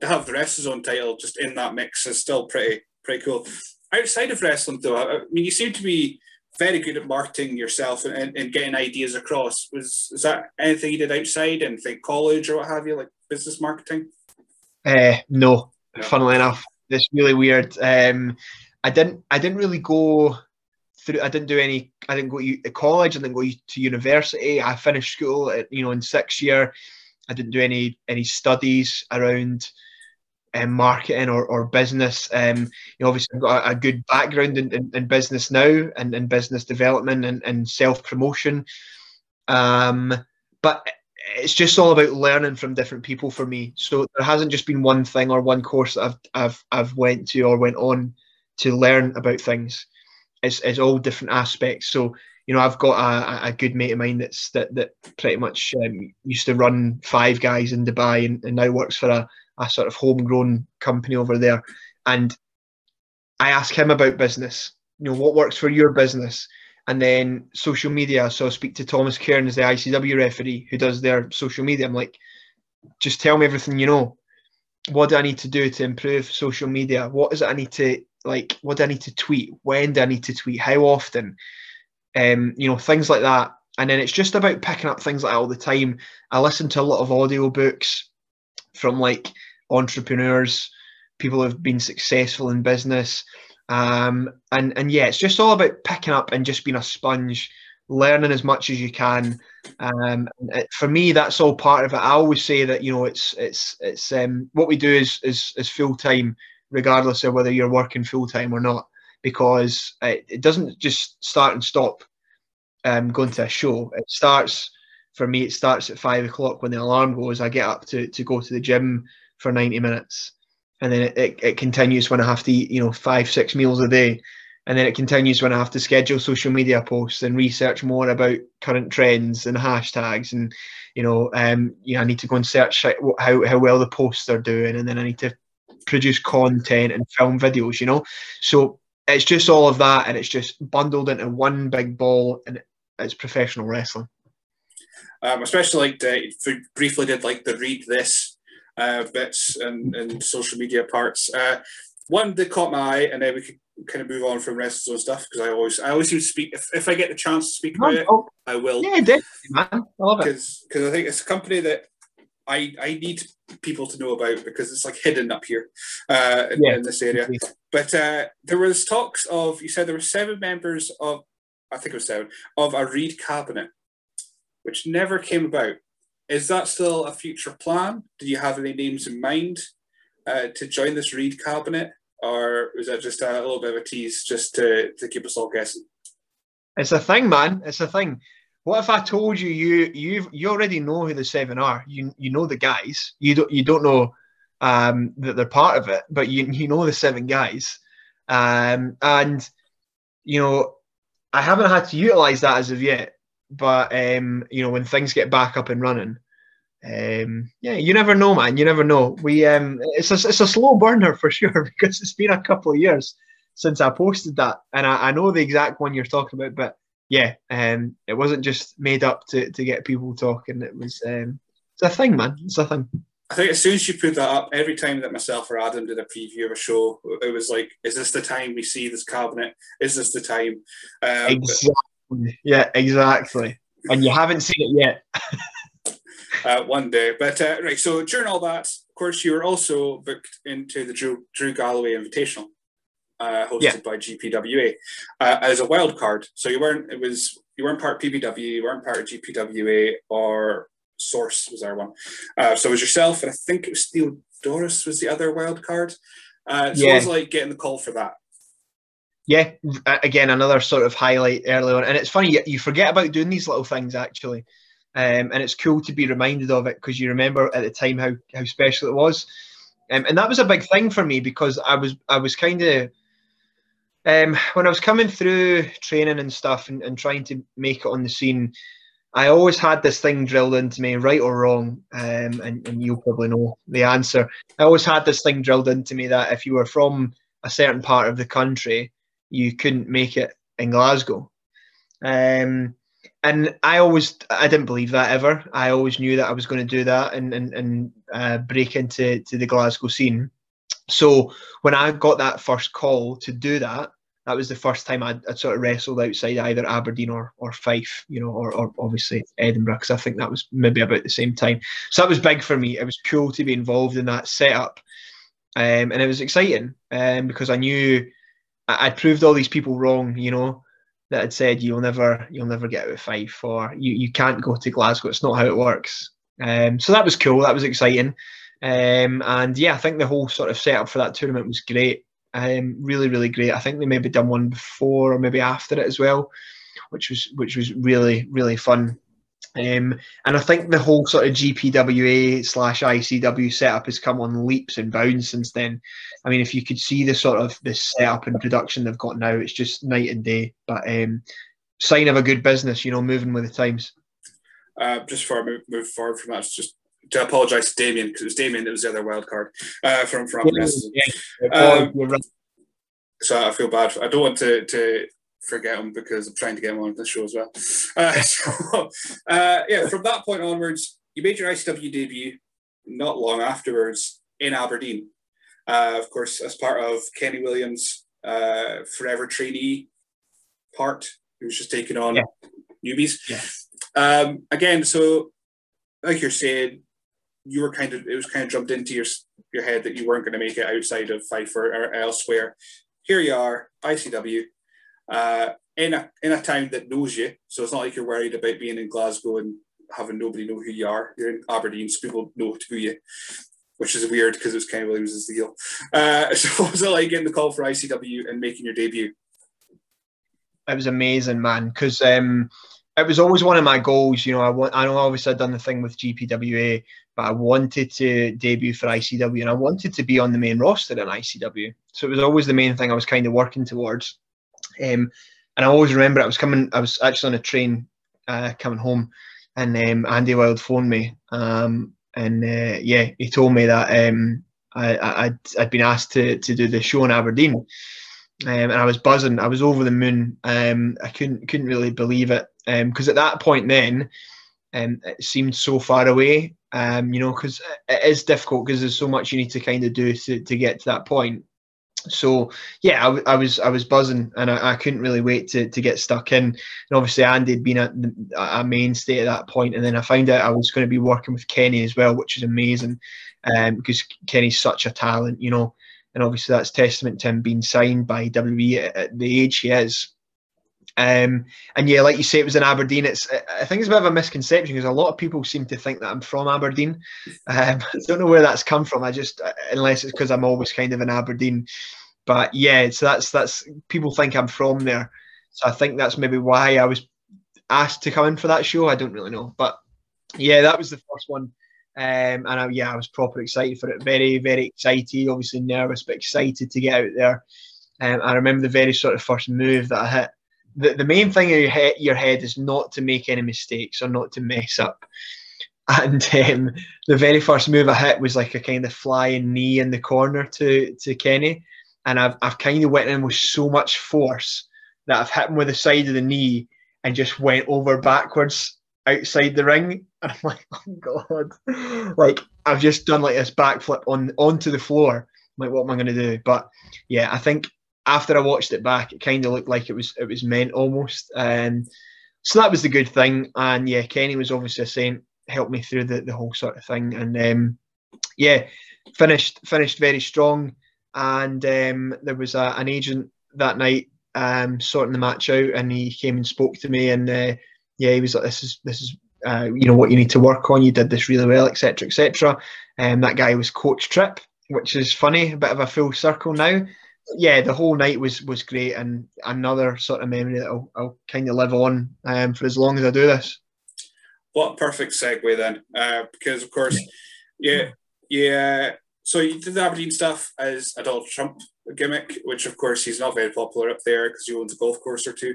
to have the WrestleZone title just in that mix is still pretty, pretty cool. Outside of wrestling, though, I mean, you seem to be very good at marketing yourself and, and, and getting ideas across. Was is that anything you did outside and think college or what have you, like business marketing? Uh, no, no, funnily enough. It's really weird. Um, I didn't. I didn't really go through. I didn't do any. I didn't go to college. I didn't go to university. I finished school at, you know, in sixth year. I didn't do any any studies around um, marketing or, or business. Um, you know, obviously, I've got a, a good background in, in, in business now and in business development and, and self promotion. Um, but it's just all about learning from different people for me. So there hasn't just been one thing or one course that I've I've I've went to or went on to learn about things. It's it's all different aspects. So, you know, I've got a, a good mate of mine that's that that pretty much um, used to run Five Guys in Dubai and, and now works for a a sort of homegrown company over there. And I ask him about business. You know, what works for your business? And then social media. So I speak to Thomas Cairn, as the I C W referee, who does their social media. I'm like, just tell me everything you know. What do I need to do to improve social media? What is it I need to, like, what do I need to tweet? When do I need to tweet? How often? Um, you know, things like that. And then it's just about picking up things like that all the time. I listen to a lot of audio books from, like, entrepreneurs, people who have been successful in business. Um, and, and yeah, it's just all about picking up and just being a sponge, learning as much as you can. Um, it, for me, that's all part of it. I always say that, you know, it's, it's, it's, um, what we do is, is, is full time, regardless of whether you're working full time or not, because it, it doesn't just start and stop, um, going to a show. It starts, for me, it starts at five o'clock when the alarm goes. I get up to, to go to the gym for ninety minutes. And then it, it, it continues when I have to eat, you know, five, six meals a day. And then it continues when I have to schedule social media posts and research more about current trends and hashtags. And, you know, um, you know, I need to go and search how, how well the posts are doing. And then I need to produce content and film videos, you know. So it's just all of that. And it's just bundled into one big ball, and it's professional wrestling. Um, especially like the, we briefly did like the read this Uh, bits and, and social media parts. Uh, one that caught my eye, and then we could kind of move on from WrestleZone stuff, because I always, I always seem to speak, if, if I get the chance to speak about it, I will. Yeah, definitely, man. I love it. Because I think it's a company that I, I need people to know about, because it's like hidden up here uh, in, yeah, in this area. Exactly. But uh, there was talks of, you said there were seven members of, I think it was seven, of a Reed cabinet, which never came about. Is that still a future plan? Do you have any names in mind uh, to join this Reed cabinet? Or is that just a little bit of a tease just to, to keep us all guessing? It's a thing, man. It's a thing. What if I told you you you you already know who the seven are? You you know the guys. You don't you don't know um, that they're part of it, but you you know the seven guys. Um, and you know, I haven't had to utilize that as of yet. But, um, you know, when things get back up and running, um, yeah, you never know, man. You never know. We um, it's, a, it's a slow burner for sure, because it's been a couple of years since I posted that. And I, I know the exact one you're talking about, but yeah, um, it wasn't just made up to, to get people talking. It was um, it's a thing, man. It's a thing. I think as soon as you put that up, every time that myself or Adam did a preview of a show, it was like, is this the time we see this cabinet? Is this the time? Um, exactly. Yeah, exactly. And you haven't seen it yet. uh, one day. But, uh, right, so during all that, of course, you were also booked into the Drew, Drew Galloway Invitational, uh, hosted yeah. by G P W A, uh, as a wild card. So you weren't, it was, you weren't part of P B W, you weren't part of G P W A, or Source was our one. Uh, so it was yourself, and I think it was Steel Doris was the other wild card. Uh, so yeah. It was like getting the call for that. Yeah, again, another sort of highlight early on. And it's funny, you forget about doing these little things, actually. Um, and it's cool to be reminded of it, because you remember at the time how, how special it was. Um, and that was a big thing for me, because I was I was kind of... Um, when I was coming through training and stuff and, and trying to make it on the scene, I always had this thing drilled into me, right or wrong, um, and, and you'll probably know the answer. I always had this thing drilled into me that if you were from a certain part of the country, you couldn't make it in Glasgow. Um, and I always, I didn't believe that ever. I always knew that I was going to do that and, and, and uh, break into to the Glasgow scene. So when I got that first call to do that, that was the first time I'd, I'd sort of wrestled outside either Aberdeen or, or Fife, you know, or, or obviously Edinburgh, because I think that was maybe about the same time. So that was big for me. It was cool to be involved in that setup. Um, and it was exciting um, because I knew I'd proved all these people wrong, you know, that had said you'll never you'll never get out of Fife, or you, you can't go to Glasgow. It's not how it works. Um, so that was cool. That was exciting. Um, and yeah, I think the whole sort of setup for that tournament was great. Um, really, really great. I think they maybe done one before or maybe after it as well, which was which was really, really fun. Um, and I think the whole sort of G P W A slash I C W setup has come on leaps and bounds since then. I mean, if you could see the sort of the setup and production they've got now, it's just night and day. But um, sign of a good business, you know, moving with the times. Uh, just before I move, move forward from that, it's just to apologise to Damien, because it was Damien that was the other wild card uh, from from yeah, yeah. Um, right. So I feel bad. I don't want to to forget him because I'm trying to get him on this show as well. Uh, so, uh, yeah, from that point onwards, you made your I C W debut not long afterwards in Aberdeen. Uh, of course, as part of Kenny Williams' uh, forever trainee part, who was just taking on yeah. newbies. Yeah. Um, again, so like you're saying, you were kind of, it was kind of drummed into your your head that you weren't going to make it outside of Fife or, or elsewhere. Here you are, I C W, uh, in a in a town that knows you, so it's not like you're worried about being in Glasgow and having nobody know who you are. You're in Aberdeen, so people know who you, which is weird because it was Kenny Williams' deal. Uh, so what was it like getting the call for I C W and making your debut? It was amazing, man, because um, it was always one of my goals. You know, I want, I know obviously I'd done the thing with G P W A, but I wanted to debut for I C W and I wanted to be on the main roster in I C W. So it was always the main thing I was kind of working towards. Um, and I always remember I was coming, I was actually on a train uh, coming home, and um, Andy Wilde phoned me. Um, and uh, yeah, he told me that um, I, I'd, I'd been asked to, to do the show in Aberdeen. Um, and I was buzzing. I was over the moon. Um, I couldn't, couldn't really believe it. Because um, at that point then, um, it seemed so far away, um, you know, because it is difficult because there's so much you need to kind of do to, to get to that point. So yeah, I, I was I was buzzing, and I, I couldn't really wait to to get stuck in. And obviously Andy had been a, a mainstay at that point, and then I found out I was going to be working with Kenny as well, which is amazing, um, because Kenny's such a talent, you know, and obviously that's testament to him being signed by W W E at, at the age he is. Um, and yeah, like you say, it was in Aberdeen. It's I think it's a bit of a misconception because a lot of people seem to think that I'm from Aberdeen. Um, I don't know where that's come from. I just, unless it's because I'm always kind of in Aberdeen. But yeah, so that's that's people think I'm from there. So I think that's maybe why I was asked to come in for that show. I don't really know, but yeah, that was the first one. Um, and I, yeah, I was proper excited for it. Very, very excited. Obviously nervous, but excited to get out there. Um, I remember the very sort of first move that I hit. The, the main thing in your head, your head is not to make any mistakes or not to mess up. And um, the very first move I hit was like a kind of flying knee in the corner to to Kenny. And I've, I've kind of went in with so much force that I've hit him with the side of the knee and just went over backwards outside the ring. And I'm like, oh God, like I've just done like this backflip on onto the floor. I'm like, what am I going to do? But yeah, I think after I watched it back, it kind of looked like it was it was meant almost. Um, so that was the good thing. And yeah, Kenny was obviously a saint, helped me through the, the whole sort of thing. And um, yeah, finished finished very strong. And um, there was a, an agent that night um, sorting the match out, and he came and spoke to me. And uh, yeah, he was like, this is this is. Uh, you know what you need to work on. You did this really well, et cetera, et cetera. And that guy was Coach Tripp, which is funny, a bit of a full circle now. But yeah, the whole night was was great, and another sort of memory that I'll, I'll kind of live on um, for as long as I do this. What a perfect segue then, uh, because of course, yeah, yeah. So you did the Aberdeen stuff as a Donald Trump gimmick, which of course he's not very popular up there because he owns a golf course or two,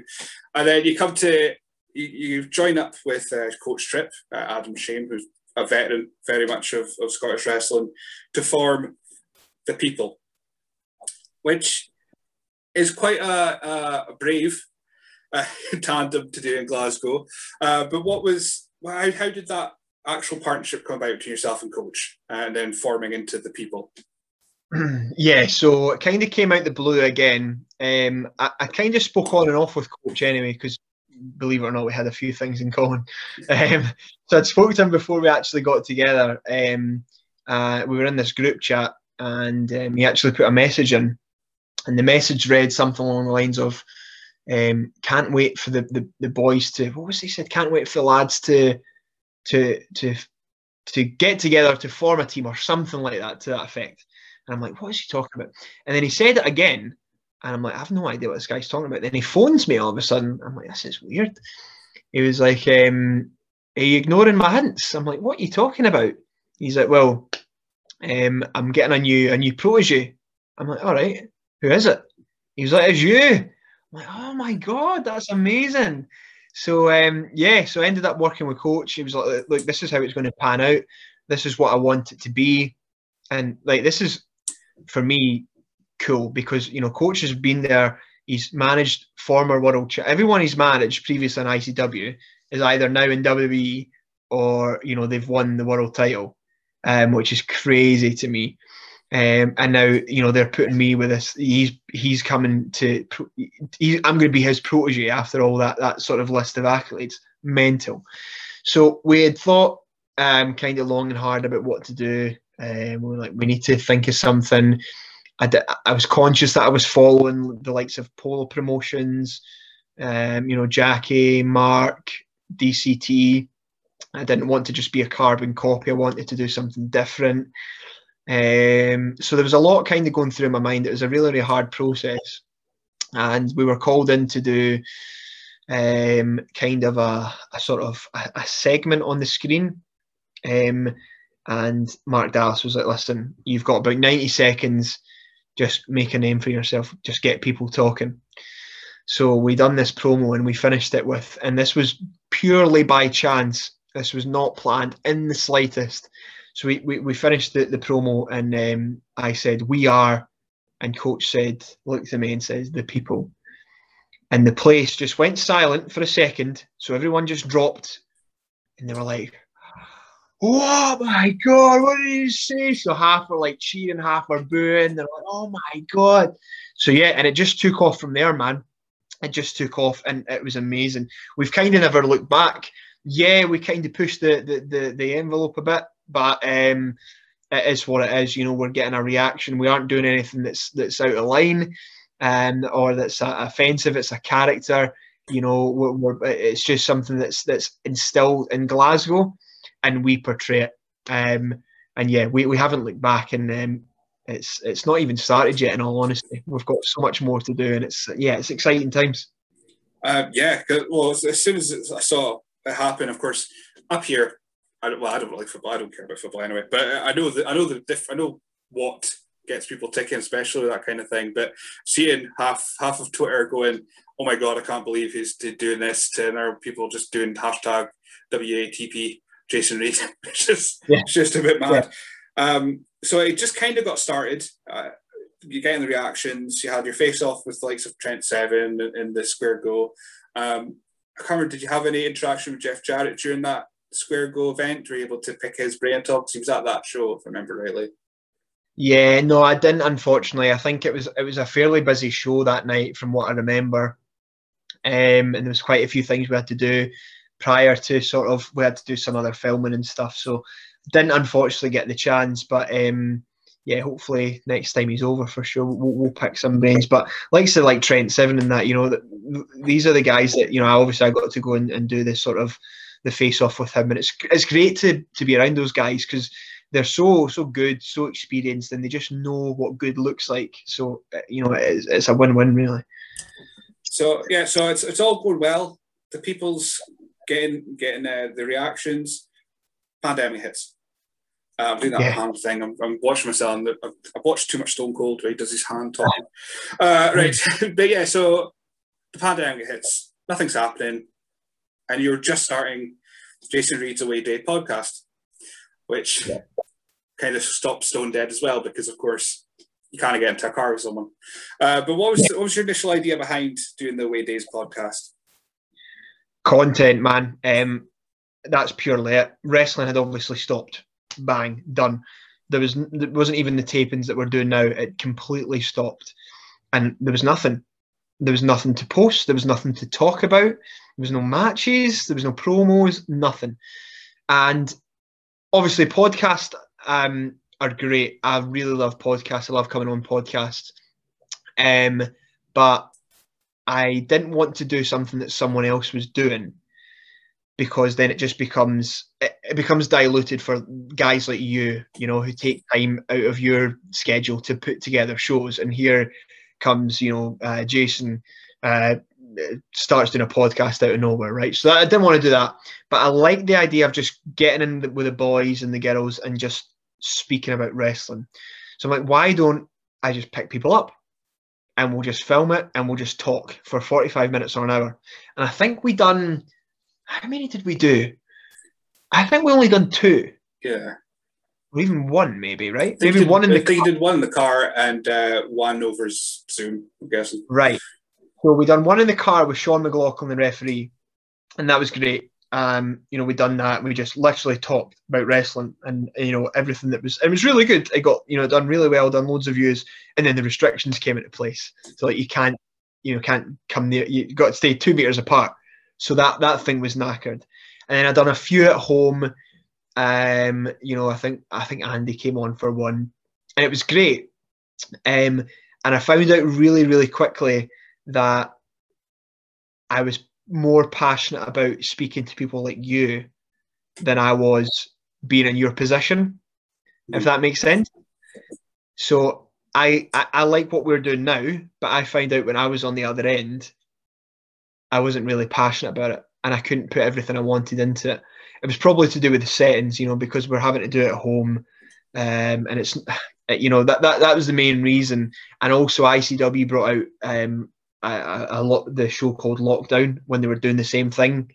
and then you come to. You, you join up with uh, Coach Tripp, uh, Adam Shane, who's a veteran very much of, of Scottish wrestling, to form The People, which is quite a, a brave uh, tandem to do in Glasgow. Uh, but what was, how, how did that actual partnership come about to yourself and Coach, and then forming into The People? Yeah, so it kind of came out the blue again. Um, I, I kind of spoke on and off with Coach anyway, because believe it or not, we had a few things in common. Um, so I'd spoke to him before we actually got together. Um, uh, we were in this group chat, and um, he actually put a message in, and the message read something along the lines of, um, "Can't wait for the, the the boys to what was he said? Can't wait for the lads to to to to get together to form a team," or something like that to that effect. And I'm like, what is he talking about? And then he said it again. And I'm like, I have no idea what this guy's talking about. Then he phones me all of a sudden. I'm like, this is weird. He was like, um, are you ignoring my hints? I'm like, what are you talking about? He's like, well, um, I'm getting a new a new protege. I'm like, all right, who is it? He was like, it's you. I'm like, oh my God, that's amazing. So, um, yeah, so I ended up working with Coach. He was like, look, this is how it's going to pan out. This is what I want it to be. And like, this is, for me, cool, because you know Coach has been there, he's managed former world champ, everyone he's managed previously in I C W is either now in W W E or you know they've won the world title, um which is crazy to me, um and now you know they're putting me with this, he's he's coming to he's, I'm going to be his protege after all that that sort of list of accolades. Mental. So we had thought um kind of long and hard about what to do, and um, we were like, we need to think of something. I, did, I was conscious that I was following the likes of Polo Promotions, um, you know, Jackie, Mark, D C T. I didn't want to just be a carbon copy. I wanted to do something different. Um, so there was a lot kind of going through my mind. It was a really, really hard process. And we were called in to do um, kind of a, a sort of a, a segment on the screen. Um, and Mark Dallas was like, listen, you've got about ninety seconds. Just make a name for yourself. Just get people talking. So we done this promo and we finished it with, and this was purely by chance. This was not planned in the slightest. So we, we, we finished the, the promo, and um, I said, we are, and Coach said, looked at me and says, The People. And the place just went silent for a second. So everyone just dropped, and they were like, oh my God, what did you say? So half are like cheering, half are booing. They're like, oh my God. So yeah, and it just took off from there, man. It just took off, and it was amazing. We've kind of never looked back. Yeah, we kind of pushed the the, the, the envelope a bit, but um, it is what it is. You know, we're getting a reaction. We aren't doing anything that's that's out of line, um, or that's uh, offensive. It's a character. You know, we're, we're, it's just something that's that's instilled in Glasgow, and we portray it, um, and yeah, we, we haven't looked back, and um, it's it's not even started yet. In all honesty, we've got so much more to do, and it's yeah, it's exciting times. Um, yeah, well, as soon as I saw it happen, of course, up here, I don't, well, I don't like football. I don't care about football anyway, but I know that I know the diff, I know what gets people ticking, especially that kind of thing. But seeing half half of Twitter going, oh my God, I can't believe he's doing this, to now people just doing hashtag W A T P. Jason Reed, which is yeah. just a bit mad. Yeah. Um, so it just kind of got started. Uh, you get in the reactions, you had your face off with the likes of Trent Seven in the square go. Um, I can't remember, did you have any interaction with Jeff Jarrett during that Square Go event? Were you able to pick his brain talk? He was at that show, if I remember rightly. Yeah, no, I didn't, unfortunately. I think it was it was a fairly busy show that night, from what I remember. Um, and there was quite a few things we had to do prior to sort of, we had to do some other filming and stuff. So didn't, unfortunately, get the chance. But um, yeah, hopefully next time he's over for sure, we'll, we'll pick some brains. But like I said, like Trent Seven and that, you know, the, these are the guys that, you know, obviously I got to go and, and do this sort of the face-off with him. And it's it's great to, to be around those guys because they're so, so good, so experienced, and they just know what good looks like. So, you know, it's, it's a win-win, really. So, yeah, so it's it's all going well. The people's getting getting uh, the reactions. Pandemic hits. Uh, I'm doing that yeah. hand thing. I'm, I'm watching myself. And I've, I've watched too much Stone Cold where he does his hand talking. Uh, right. But, yeah, so the pandemic hits. Nothing's happening. And you're just starting Jason Reed's Away Day podcast, which yeah. kind of stopped Stone Dead as well, because of course you can't get into a car with someone. Uh, but what was yeah. what was your initial idea behind doing the Away Days podcast? Content, man. Um, that's purely it. Wrestling had obviously stopped. Bang, done. There was there wasn't even the tapings that we're doing now. It completely stopped, and there was nothing. There was nothing to post. There was nothing to talk about. There was no matches. There was no promos. Nothing. And obviously, podcasts um, are great. I really love podcasts. I love coming on podcasts. Um, but I didn't want to do something that someone else was doing, because then it just becomes it, it becomes diluted for guys like you, you know, who take time out of your schedule to put together shows. And here comes, you know, uh, Jason uh, starts doing a podcast out of nowhere, right? So that, I didn't want to do that, but I like the idea of just getting in the, with the boys and the girls and just speaking about wrestling. So I'm like, why don't I just pick people up and we'll just film it and we'll just talk for forty-five minutes or an hour? And I think we done, how many did we do? I think we only done two. Yeah. Or even one, maybe, right? Maybe did, one in the car. They did one in the car and uh, one over Zoom, I'm guessing. Right. So we done one in the car with Sean McLaughlin, the referee, and that was great. Um, you know, we done that. We just literally talked about wrestling and, you know, everything that was. It was really good. It got, you know, done really well. Done loads of views, and then the restrictions came into place. So like you can't, you know, can't come near. You got to stay two meters apart. So that that thing was knackered. And then I done a few at home. Um, you know, I think I think Andy came on for one, and it was great. Um, and I found out really really quickly that I was more passionate about speaking to people like you than I was being in your position, mm-hmm. if that makes sense. So I, I, I like what we're doing now, but I find out when I was on the other end, I wasn't really passionate about it and I couldn't put everything I wanted into it. It was probably to do with the settings, you know, because we're having to do it at home um, and it's, you know, that, that, that was the main reason. And also I C W brought out um, A, a lot the show called Lockdown when they were doing the same thing,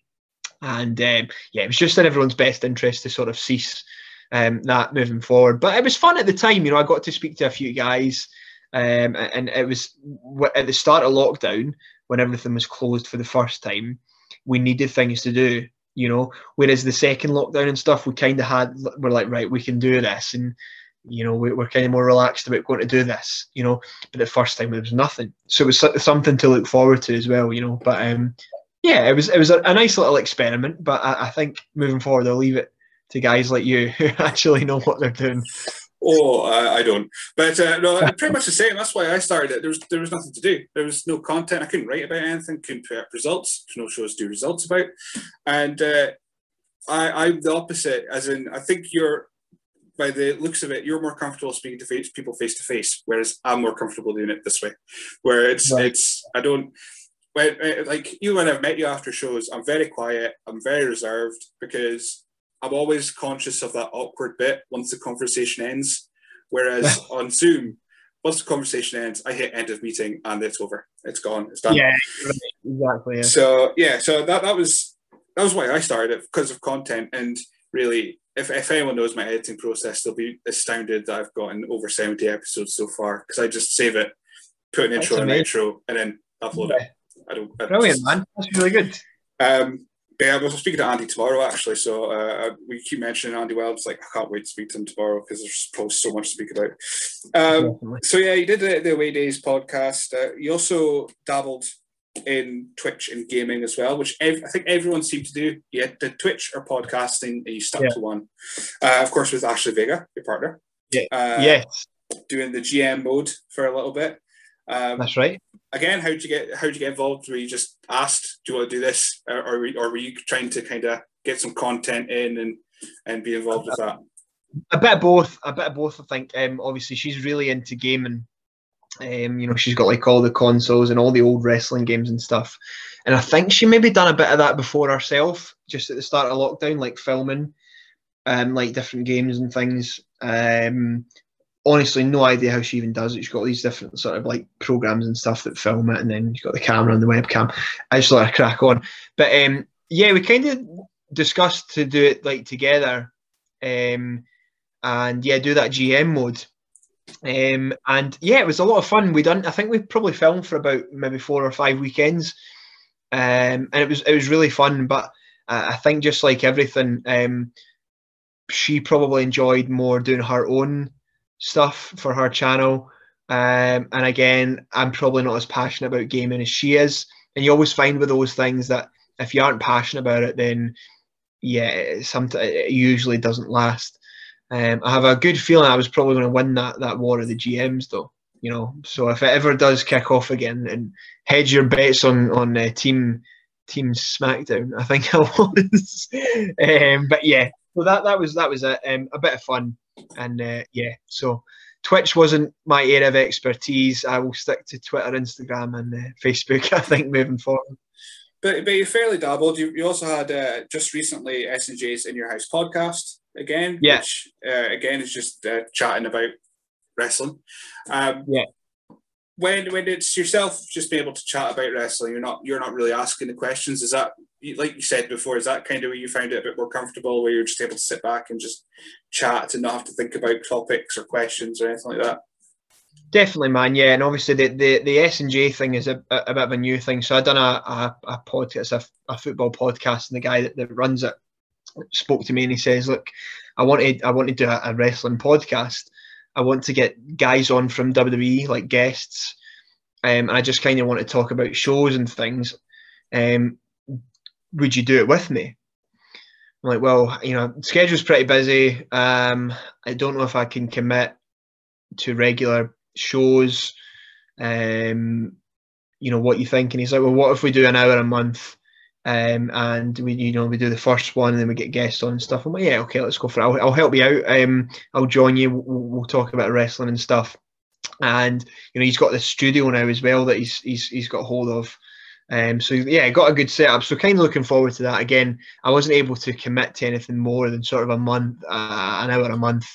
and um, yeah, it was just in everyone's best interest to sort of cease um, that moving forward. But it was fun at the time, you know. I got to speak to a few guys, um, and it was at the start of lockdown when everything was closed for the first time. We needed things to do, you know. Whereas the second lockdown and stuff, we kind of had we're like, right, we can do this, and you know, we, we're kind of more relaxed about going to do this, you know, but the first time there was nothing. So it was something to look forward to as well, you know, but um, yeah, it was it was a, a nice little experiment, but I, I think moving forward, I'll leave it to guys like you who actually know what they're doing. Oh, I, I don't. But uh, no, pretty much the same. That's why I started it. There was, there was nothing to do. There was no content. I couldn't write about anything, couldn't put up results. There's no shows to do results about. And uh, I, I'm the opposite, as in, I think you're, by the looks of it, you're more comfortable speaking to face, people face to face, whereas I'm more comfortable doing it this way. Where it's, right. it's, I don't, when, like you when I've met you after shows, I'm very quiet, I'm very reserved, because I'm always conscious of that awkward bit once the conversation ends. Whereas on Zoom, once the conversation ends, I hit end of meeting and it's over, it's gone, it's done. Yeah, exactly. Yeah. So yeah, so that that was that was why I started it, because of content. And really, If, if anyone knows my editing process, they'll be astounded that I've gotten over seventy episodes so far, because I just save it, put an That's intro amazing. and an intro, and then upload yeah. it. I don't, I Brilliant, just, man. That's really good. Um, yeah, we're speaking to Andy tomorrow, actually. So uh, we keep mentioning Andy Wilde. It's like, I can't wait to speak to him tomorrow because there's probably so much to speak about. Um, so yeah, you did the, the Away Days podcast. Uh, you also dabbled in Twitch and gaming as well, which ev- I think everyone seemed to do. You had the Twitch or podcasting, and you stuck yeah. to one. Uh, of course, with Ashley Vega, your partner. Yeah. Uh, yes. Doing the G M mode for a little bit. Um, That's right. Again, how did you get how did you get involved? Were you just asked, "Do you want to do this?" Or, or, or were you trying to kind of get some content in and, and be involved with that? A bit of both. A bit of both, I think. Um, obviously, she's really into gaming. Um, you know, she's got like all the consoles and all the old wrestling games and stuff. And I think she maybe done a bit of that before herself, just at the start of lockdown, like filming, um, like different games and things. Um, honestly, no idea how she even does it. She's got all these different sort of like programs and stuff that film it, and then she's got the camera and the webcam. I just let her crack on. But um, yeah, we kind of discussed to do it like together, um, and yeah, do that G M mode. Um, and yeah, it was a lot of fun. We done, I think we probably filmed for about maybe four or five weekends, um, and it was it was really fun. But uh, I think just like everything, um, she probably enjoyed more doing her own stuff for her channel. Um, and again, I'm probably not as passionate about gaming as she is. And you always find with those things that if you aren't passionate about it, then yeah, it, sometimes it usually doesn't last. Um, I have a good feeling I was probably going to win that that war of the G Ms, though. You know, so if it ever does kick off again, and hedge your bets on on uh, team team SmackDown, I think I was. um, but yeah, well that that was that was a um, a bit of fun, and uh, yeah. So Twitch wasn't my area of expertise. I will stick to Twitter, Instagram, and uh, Facebook, I think, moving forward. But but you fairly dabbled. You you also had uh, just recently S and J's In Your House podcast. Again, yeah. which uh, again is just uh, chatting about wrestling. Um, yeah. When when it's yourself just being able to chat about wrestling, you're not you're not really asking the questions. Is that, like you said before, is that kind of where you found it a bit more comfortable, where you're just able to sit back and just chat and not have to think about topics or questions or anything like that? Definitely, man. Yeah, and obviously the the, the S and J thing is a, a, a bit of a new thing. So I done a a, a podcast, a, a football podcast, and the guy that, that runs it spoke to me, and he says, "Look, I wanted I wanted to do a, a wrestling podcast. I want to get guys on from W W E, like guests, um, and I just kind of want to talk about shows and things. Um, would you do it with me?" I'm like, "Well, you know, schedule's pretty busy. Um, I don't know if I can commit to regular shows. Um, you know, what you think?" And he's like, "Well, what if we do an hour a month? Um, and we, you know, we do the first one, and then we get guests on and stuff." I'm like, "Yeah, okay, let's go for it. I'll, I'll help you out. Um, I'll join you. We'll, we'll talk about wrestling and stuff." And you know, he's got the studio now as well that he's he's he's got hold of. Um, so yeah, got a good setup. So kind of looking forward to that. Again, I wasn't able to commit to anything more than sort of a month, uh, an hour a month,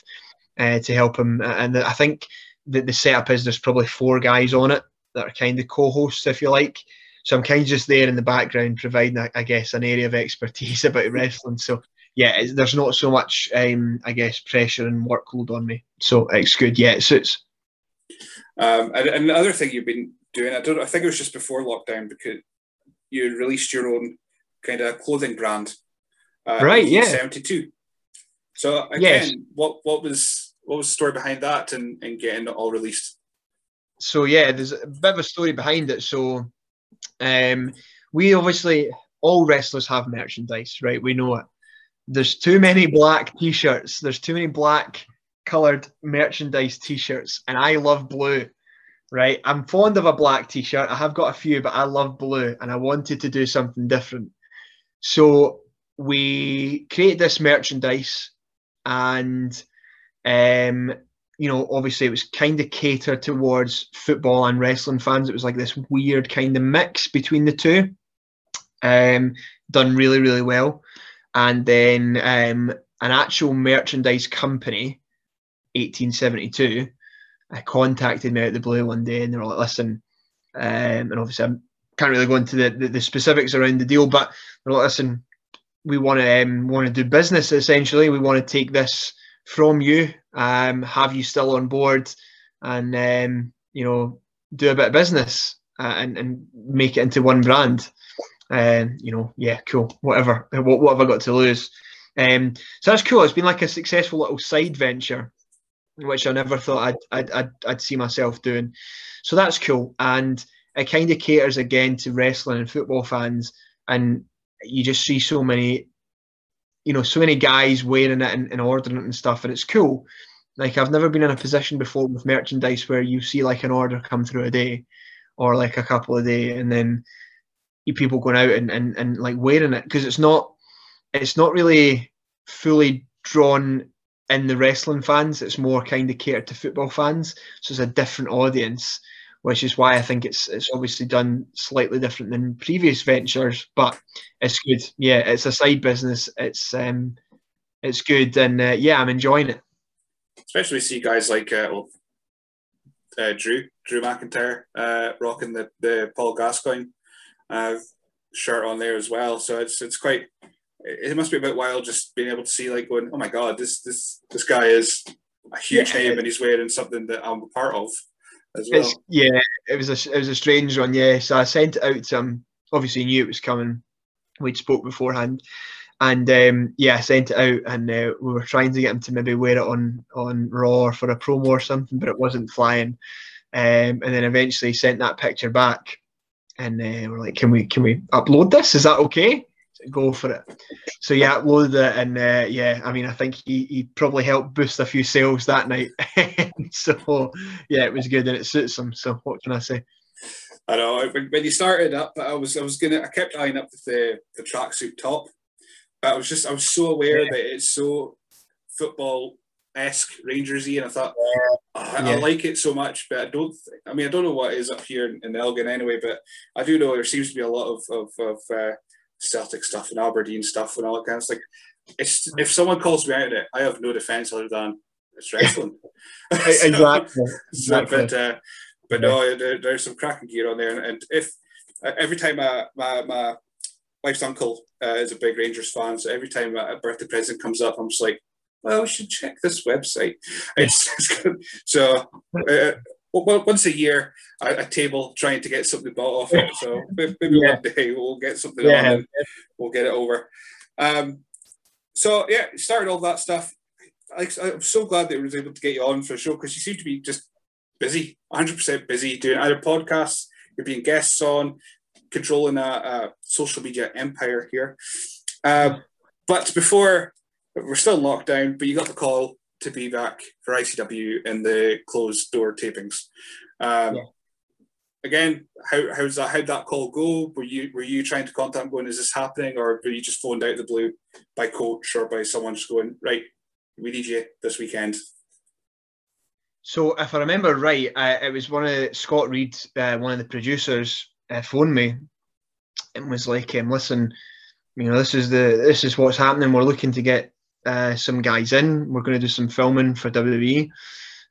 uh, to help him. And I think that the setup is there's probably four guys on it that are kind of co-hosts, if you like. So I'm kind of just there in the background providing, I guess, an area of expertise about wrestling. So, yeah, it's, there's not so much, um, I guess, pressure and workload on me. So it's good. Yeah, it suits. Um, and, and the other thing you've been doing, I don't, I think it was just before lockdown, because you released your own kind of clothing brand. Uh, right, yeah. seventy-two. So, again, yes. what, what was what was the story behind that and, and getting it all released? So, yeah, there's a bit of a story behind it. So... Um, we obviously, all wrestlers have merchandise, right? We know it. There's too many black t-shirts. There's too many black coloured merchandise t-shirts, and I love blue, right? I'm fond of a black t-shirt. I have got a few, but I love blue, and I wanted to do something different. So we created this merchandise, and um, you know, obviously it was kind of catered towards football and wrestling fans. It was like this weird kind of mix between the two. Um, done really, really well. And then um, an actual merchandise company, eighteen seventy-two, I contacted me out of the blue one day, and they were like, "Listen," um, and obviously I can't really go into the, the, the specifics around the deal, but they were like, "Listen, we want to um, want to do business, essentially. We want to take this from you, um, have you still on board, and um, you know, do a bit of business uh, and, and make it into one brand." and you know, yeah, cool, whatever. What, what have I got to lose? Um, so that's cool. It's been like a successful little side venture, which I never thought I'd I'd, I'd, I'd see myself doing. So that's cool, and it kind of caters again to wrestling and football fans, and you just see so many, you know, so many guys wearing it and, and ordering it and stuff, and it's cool. Like, I've never been in a position before with merchandise where you see like an order come through a day or like a couple of day, and then you people going out and, and, and like wearing it, because it's not, it's not really fully drawn in the wrestling fans. It's more kind of catered to football fans. So it's a different audience, which is why I think it's it's obviously done slightly different than previous ventures, but it's good. Yeah, it's a side business. It's um, it's good, and uh, yeah, I'm enjoying it. Especially see guys like uh, well, uh, Drew Drew McIntyre uh, rocking the the Paul Gascoigne uh, shirt on there as well. So it's it's quite. It must be a bit wild just being able to see like going, oh my god, this this this guy is a huge yeah. name, and he's wearing something that I'm a part of. As well. It's, yeah, it was a it was a strange one. Yeah, so I sent it out to him. Obviously, knew it was coming. We'd spoke beforehand, and um, yeah, I sent it out, and uh, we were trying to get him to maybe wear it on on Raw or for a promo or something, but it wasn't flying. Um, and then eventually sent that picture back, and uh, we're like, can we can we upload this? Is that okay? Go for it. So yeah, uploaded it, and uh, yeah, I mean, I think he, he probably helped boost a few sales that night. So yeah, it was good, and it suits him. So what can I say? I know when, when you started up, I was I was gonna I kept eyeing up the the tracksuit top, but I was just I was so aware yeah. that it's so football-esque, Rangers-y, and I thought oh, I, yeah. I like it so much, but I don't. I mean, I don't know what is up here in, in Elgin anyway, but I do know there seems to be a lot of of. of uh, Celtic stuff and Aberdeen stuff and all that kind of stuff. It's, if someone calls me out on it, I have no defence other than it's wrestling. so, exactly. exactly. But, uh, but yeah. no, there, there's some cracking gear on there. And if uh, every time I, my my wife's uncle uh, is a big Rangers fan, so every time a birthday present comes up, I'm just like, well, we should check this website. It's, it's good. So. Uh, Well, once a year, a table trying to get something bought off it. So maybe yeah. one day we'll get something yeah. on and we'll get it over. Um, so yeah, started all that stuff. I, I'm so glad that I was able to get you on for a show, because you seem to be just busy, one hundred percent busy, doing either podcasts, you're being guests on, controlling a, a social media empire here. Uh, but before, we're still in lockdown, but you got the call to be back for I C W and the closed door tapings. Um, yeah. Again, how how's that? How'd that call go? Were you were you trying to contact them going, is this happening, or were you just phoned out of the blue by Coach or by someone just going, right, we need you this weekend? So if I remember right, uh, it was one of Scott Reed, uh, one of the producers, uh, phoned me and was like, um, listen, you know, this is the this is what's happening. We're looking to get. Uh, some guys in. We're going to do some filming for W W E.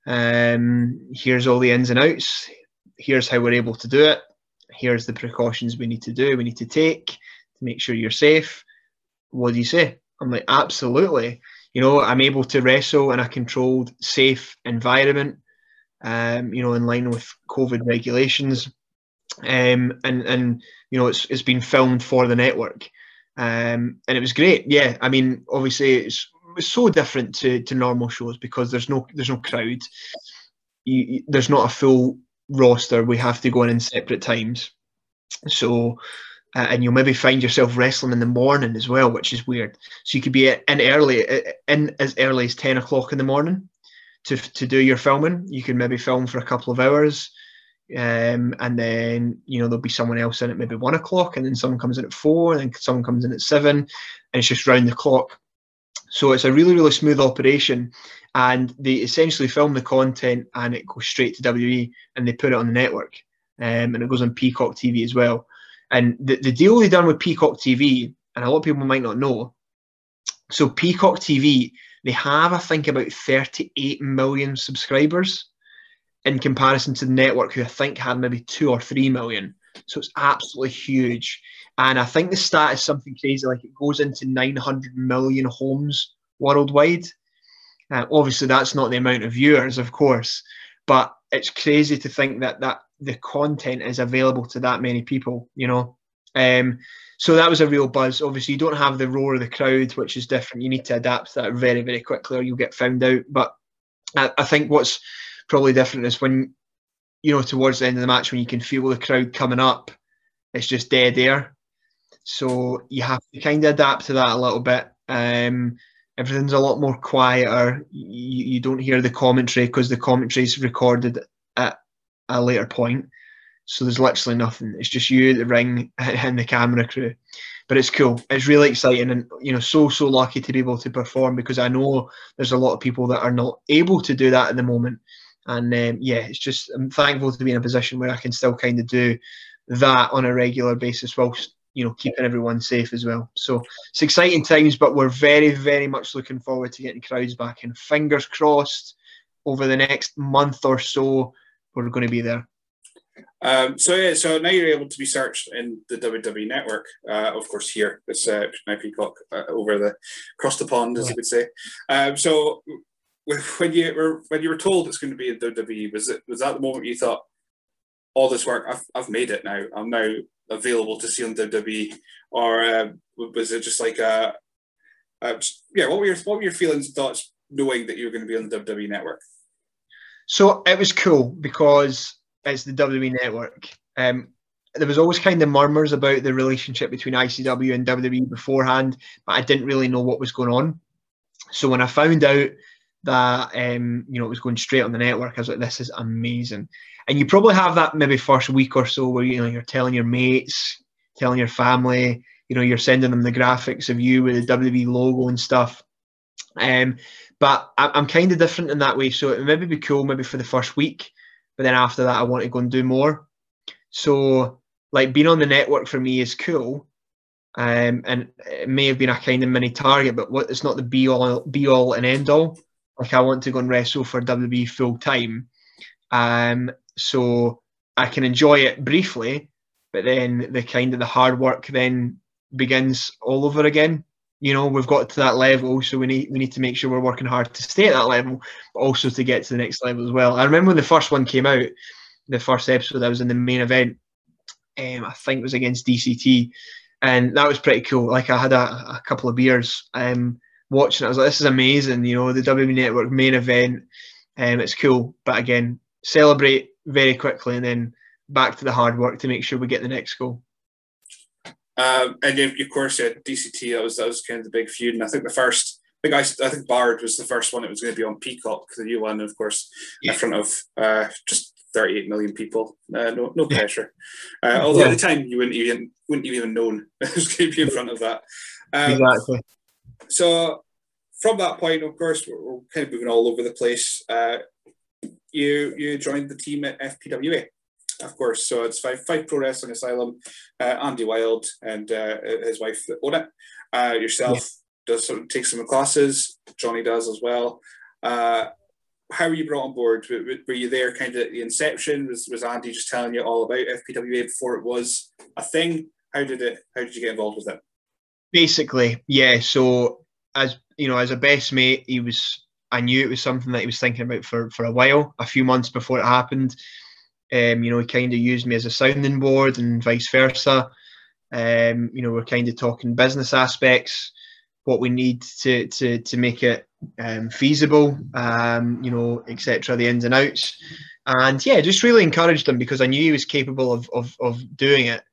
Um, here's all the ins and outs. Here's how we're able to do it. Here's the precautions we need to do. We need to take to make sure you're safe. What do you say? I'm like, absolutely. You know, I'm able to wrestle in a controlled, safe environment. Um, you know, in line with COVID regulations. Um, and and you know, it's it's been filmed for the network. Um, and it was great. Yeah, I mean, obviously it's, it's so different to, to normal shows, because there's no there's no crowd. You, you, there's not a full roster. We have to go in in separate times. So, uh, and you'll maybe find yourself wrestling in the morning as well, which is weird. So you could be in early, in as early as ten o'clock in the morning to to do your filming. You can maybe film for a couple of hours. Um, and then, you know, there'll be someone else in at maybe one o'clock, and then someone comes in at four, and then someone comes in at seven, and it's just round the clock. So it's a really, really smooth operation, and they essentially film the content and it goes straight to W W E, and they put it on the network, um, and it goes on Peacock T V as well. And the, the deal they've done with Peacock T V, and a lot of people might not know, so Peacock T V, they have, I think, about thirty-eight million subscribers, in comparison to the network, who I think had maybe two or three million. So it's absolutely huge. And I think the stat is something crazy, like it goes into nine hundred million homes worldwide. Uh, obviously, that's not the amount of viewers, of course, but it's crazy to think that, that the content is available to that many people, you know. Um, so that was a real buzz. Obviously, you don't have the roar of the crowd, which is different. You need to adapt to that very, very quickly, or you'll get found out. But I, I think what's probably different is when, you know, towards the end of the match, when you can feel the crowd coming up, it's just dead air. So you have to kind of adapt to that a little bit. Um, everything's a lot more quieter. You, you don't hear the commentary because the commentary's recorded at a later point. So there's literally nothing. It's just you, the ring, and the camera crew. But it's cool. It's really exciting, and you know, so so lucky to be able to perform, because I know there's a lot of people that are not able to do that at the moment. And um, yeah, it's just, I'm thankful to be in a position where I can still kind of do that on a regular basis whilst, you know, keeping everyone safe as well. So it's exciting times, but we're very, very much looking forward to getting crowds back. And fingers crossed, over the next month or so, we're going to be there. Um, so yeah, so now you're able to be searched in the W W E network, uh, of course here, it's uh, now Peacock uh, over the, across the pond, as yeah. you would say. Um, so when you were when you were told it's going to be in W W E, was it was that the moment you thought, all this work, I've I've made it now, I'm now available to see on W W E, or uh, was it just like a, a yeah? What were your what were your feelings and thoughts knowing that you were going to be on the W W E network? So it was cool because it's the W W E network. Um, there was always kind of murmurs about the relationship between I C W and W W E beforehand, but I didn't really know what was going on. So when I found out that um, you know, it was going straight on the network, I was like, this is amazing. And you probably have that maybe first week or so where, you know, you're telling your mates, telling your family, you know, you're sending them the graphics of you with the W W E logo and stuff. Um, but I, I'm kind of different in that way. So it maybe be cool maybe for the first week, but then after that I want to go and do more. So like being on the network for me is cool. Um, and it may have been a kind of mini target, but what, it's not the be all, be all and end all. Like I want to go and wrestle for W W E full time. Um, so I can enjoy it briefly, but then the kind of the hard work then begins all over again. You know, we've got to that level, so we need we need to make sure we're working hard to stay at that level, but also to get to the next level as well. I remember when the first one came out, the first episode I was in the main event, um, I think it was against D C T, and that was pretty cool. Like I had a, a couple of beers um, watching it. I was like, this is amazing, you know, the W W E Network main event, um, it's cool. But again, celebrate very quickly and then back to the hard work to make sure we get the next goal. Um, and of course, yeah, D C T, that was, that was kind of the big feud. And I think the first, I think, I, I think Bard was the first one that was going to be on Peacock, the new one, of course, yeah. in front of uh, just thirty-eight million people. Uh, no no pressure. Uh, although yeah. at the time, you wouldn't even, wouldn't even known it was going to be in front of that. Um, exactly. So from that point, of course, we're, we're kind of moving all over the place. Uh, you you joined the team at F P W A, of course. So it's Five, five Pro Wrestling Asylum. Uh, Andy Wilde and uh, his wife that own it. Uh, yourself yes. does sort of take some classes. Johnny does as well. Uh, how were you brought on board? Were, were you there kind of at the inception? Was was Andy just telling you all about F P W A before it was a thing? How did it? How did you get involved with it? Basically, yeah. So as you know, as a best mate, he was. I knew it was something that he was thinking about for for a while. A few months before it happened, um, you know, he kind of used me as a sounding board and vice versa. Um, you know, we're kind of talking business aspects, what we need to to to make it um, feasible, um, you know, et cetera. The ins and outs, and yeah, just really encouraged him because I knew he was capable of of of doing it.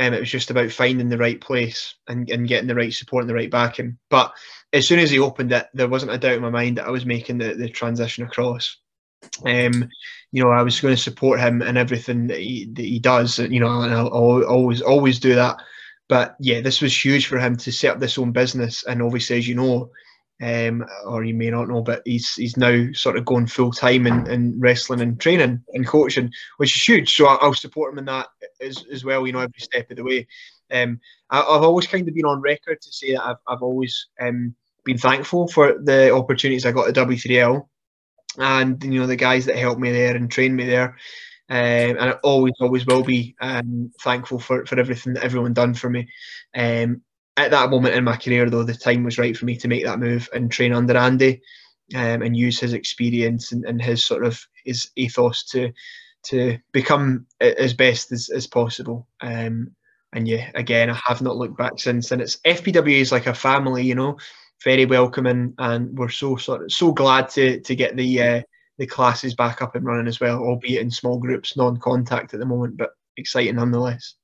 Um, it was just about finding the right place and, and getting the right support and the right backing. But as soon as he opened it, there wasn't a doubt in my mind that I was making the, the transition across. Um, you know, I was going to support him in everything that he, that he does, you know, and I'll, I'll always, always do that. But yeah, this was huge for him to set up this own business. And obviously, as you know, um, or you may not know, but he's he's now sort of going full time in, in wrestling and training and coaching, which is huge. So I'll support him in that as, as well, you know, every step of the way. Um, I, I've always kind of been on record to say that I've, I've always um, been thankful for the opportunities I got at W three L and, you know, the guys that helped me there and trained me there. Um, and I always, always will be um, thankful for, for everything that everyone done for me. Um, At that moment in my career, though, the time was right for me to make that move and train under Andy, um, and use his experience and, and his sort of his ethos to to become as best as, as possible. Um, And yeah, again, I have not looked back since. And it's F P W A is like a family, you know, very welcoming, and we're so sort of, so glad to to get the uh, the classes back up and running as well, albeit in small groups, non-contact at the moment, but exciting nonetheless.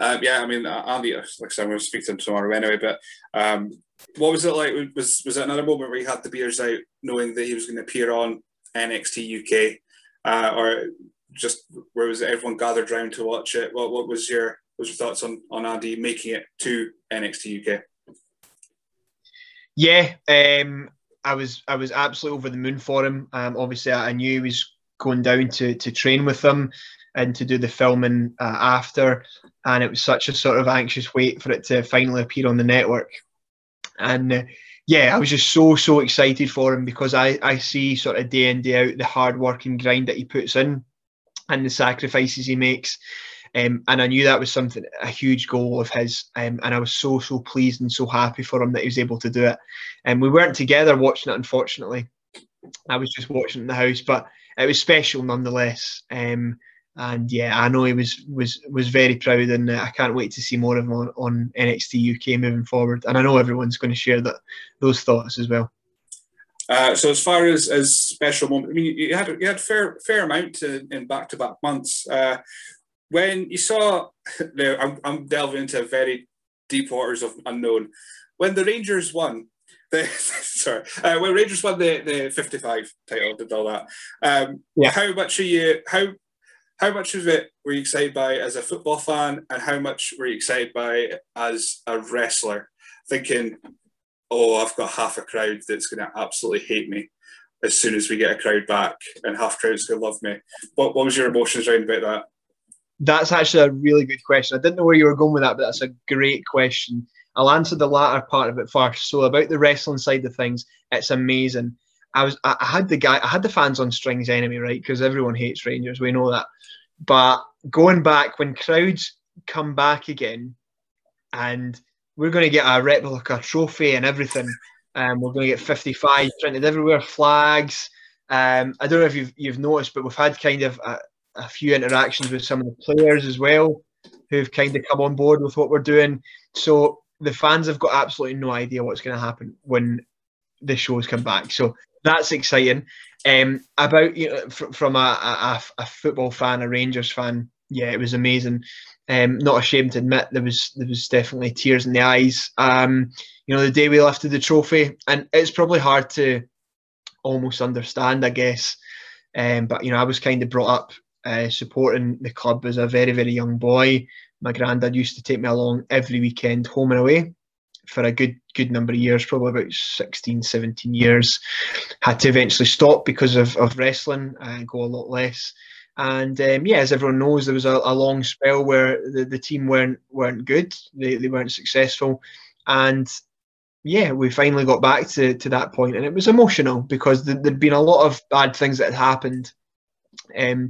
Um, yeah, I mean, Andy, like I said, we'll speak to him tomorrow anyway. But um, what was it like? Was was it another moment where he had the beers out, knowing that he was going to appear on N X T U K, uh, or just where was it? Everyone gathered round to watch it. What what was your What's your thoughts on, on Andy making it to N X T U K? Yeah, um, I was I was absolutely over the moon for him. Um, obviously, I knew he was going down to to train with them and to do the filming uh, after, and it was such a sort of anxious wait for it to finally appear on the network. And uh, yeah, I was just so so excited for him, because I I see sort of day in day out the hard work and grind that he puts in and the sacrifices he makes. Um, and I knew that was something, a huge goal of his, um, and I was so, so pleased and so happy for him that he was able to do it. And um, we weren't together watching it, unfortunately. I was just watching it in the house, but it was special nonetheless. Um, and yeah, I know he was was was very proud, and uh, I can't wait to see more of him on, on N X T U K moving forward. And I know everyone's going to share that those thoughts as well. Uh, so as far as, as special moment, I mean, you had you had fair fair amount in, in back-to-back months. Uh, When you saw, now I'm, I'm delving into very deep waters of unknown. When the Rangers won, the, sorry, uh, when Rangers won the, the fifty-five title, did all that. Um, yeah. How much are you? How how much of it were you excited by as a football fan, and how much were you excited by as a wrestler? Thinking, oh, I've got half a crowd that's going to absolutely hate me as soon as we get a crowd back, and half crowd's going to love me. What what was your emotions around about that? That's actually a really good question. I didn't know where you were going with that, but that's a great question. I'll answer the latter part of it first. So about the wrestling side of things, it's amazing. I was, I had the guy, I had the fans on strings anyway, right? Because everyone hates Rangers, we know that. But going back, when crowds come back again, and we're going to get a replica trophy and everything, and um, we're going to get fifty-five printed everywhere, flags. Um, I don't know if you've you've noticed, but we've had kind of a, a few interactions with some of the players as well, who've kind of come on board with what we're doing. So the fans have got absolutely no idea what's going to happen when the shows come back. So that's exciting. Um, about, you know, fr from a, a, a football fan, a Rangers fan, yeah, it was amazing. Um, not ashamed to admit, there was there was definitely tears in the eyes. Um, you know, the day we lifted the trophy, and it's probably hard to almost understand, I guess. Um, but you know, I was kind of brought up Uh, supporting the club as a very, very young boy. My granddad used to take me along every weekend, home and away, for a good good number of years, probably about sixteen, seventeen years. Had to eventually stop because of, of wrestling and go a lot less. And um, yeah, as everyone knows, there was a, a long spell where the, the team weren't weren't good. They, they weren't successful. And yeah, we finally got back to, to that point. And it was emotional because th there'd been a lot of bad things that had happened Um,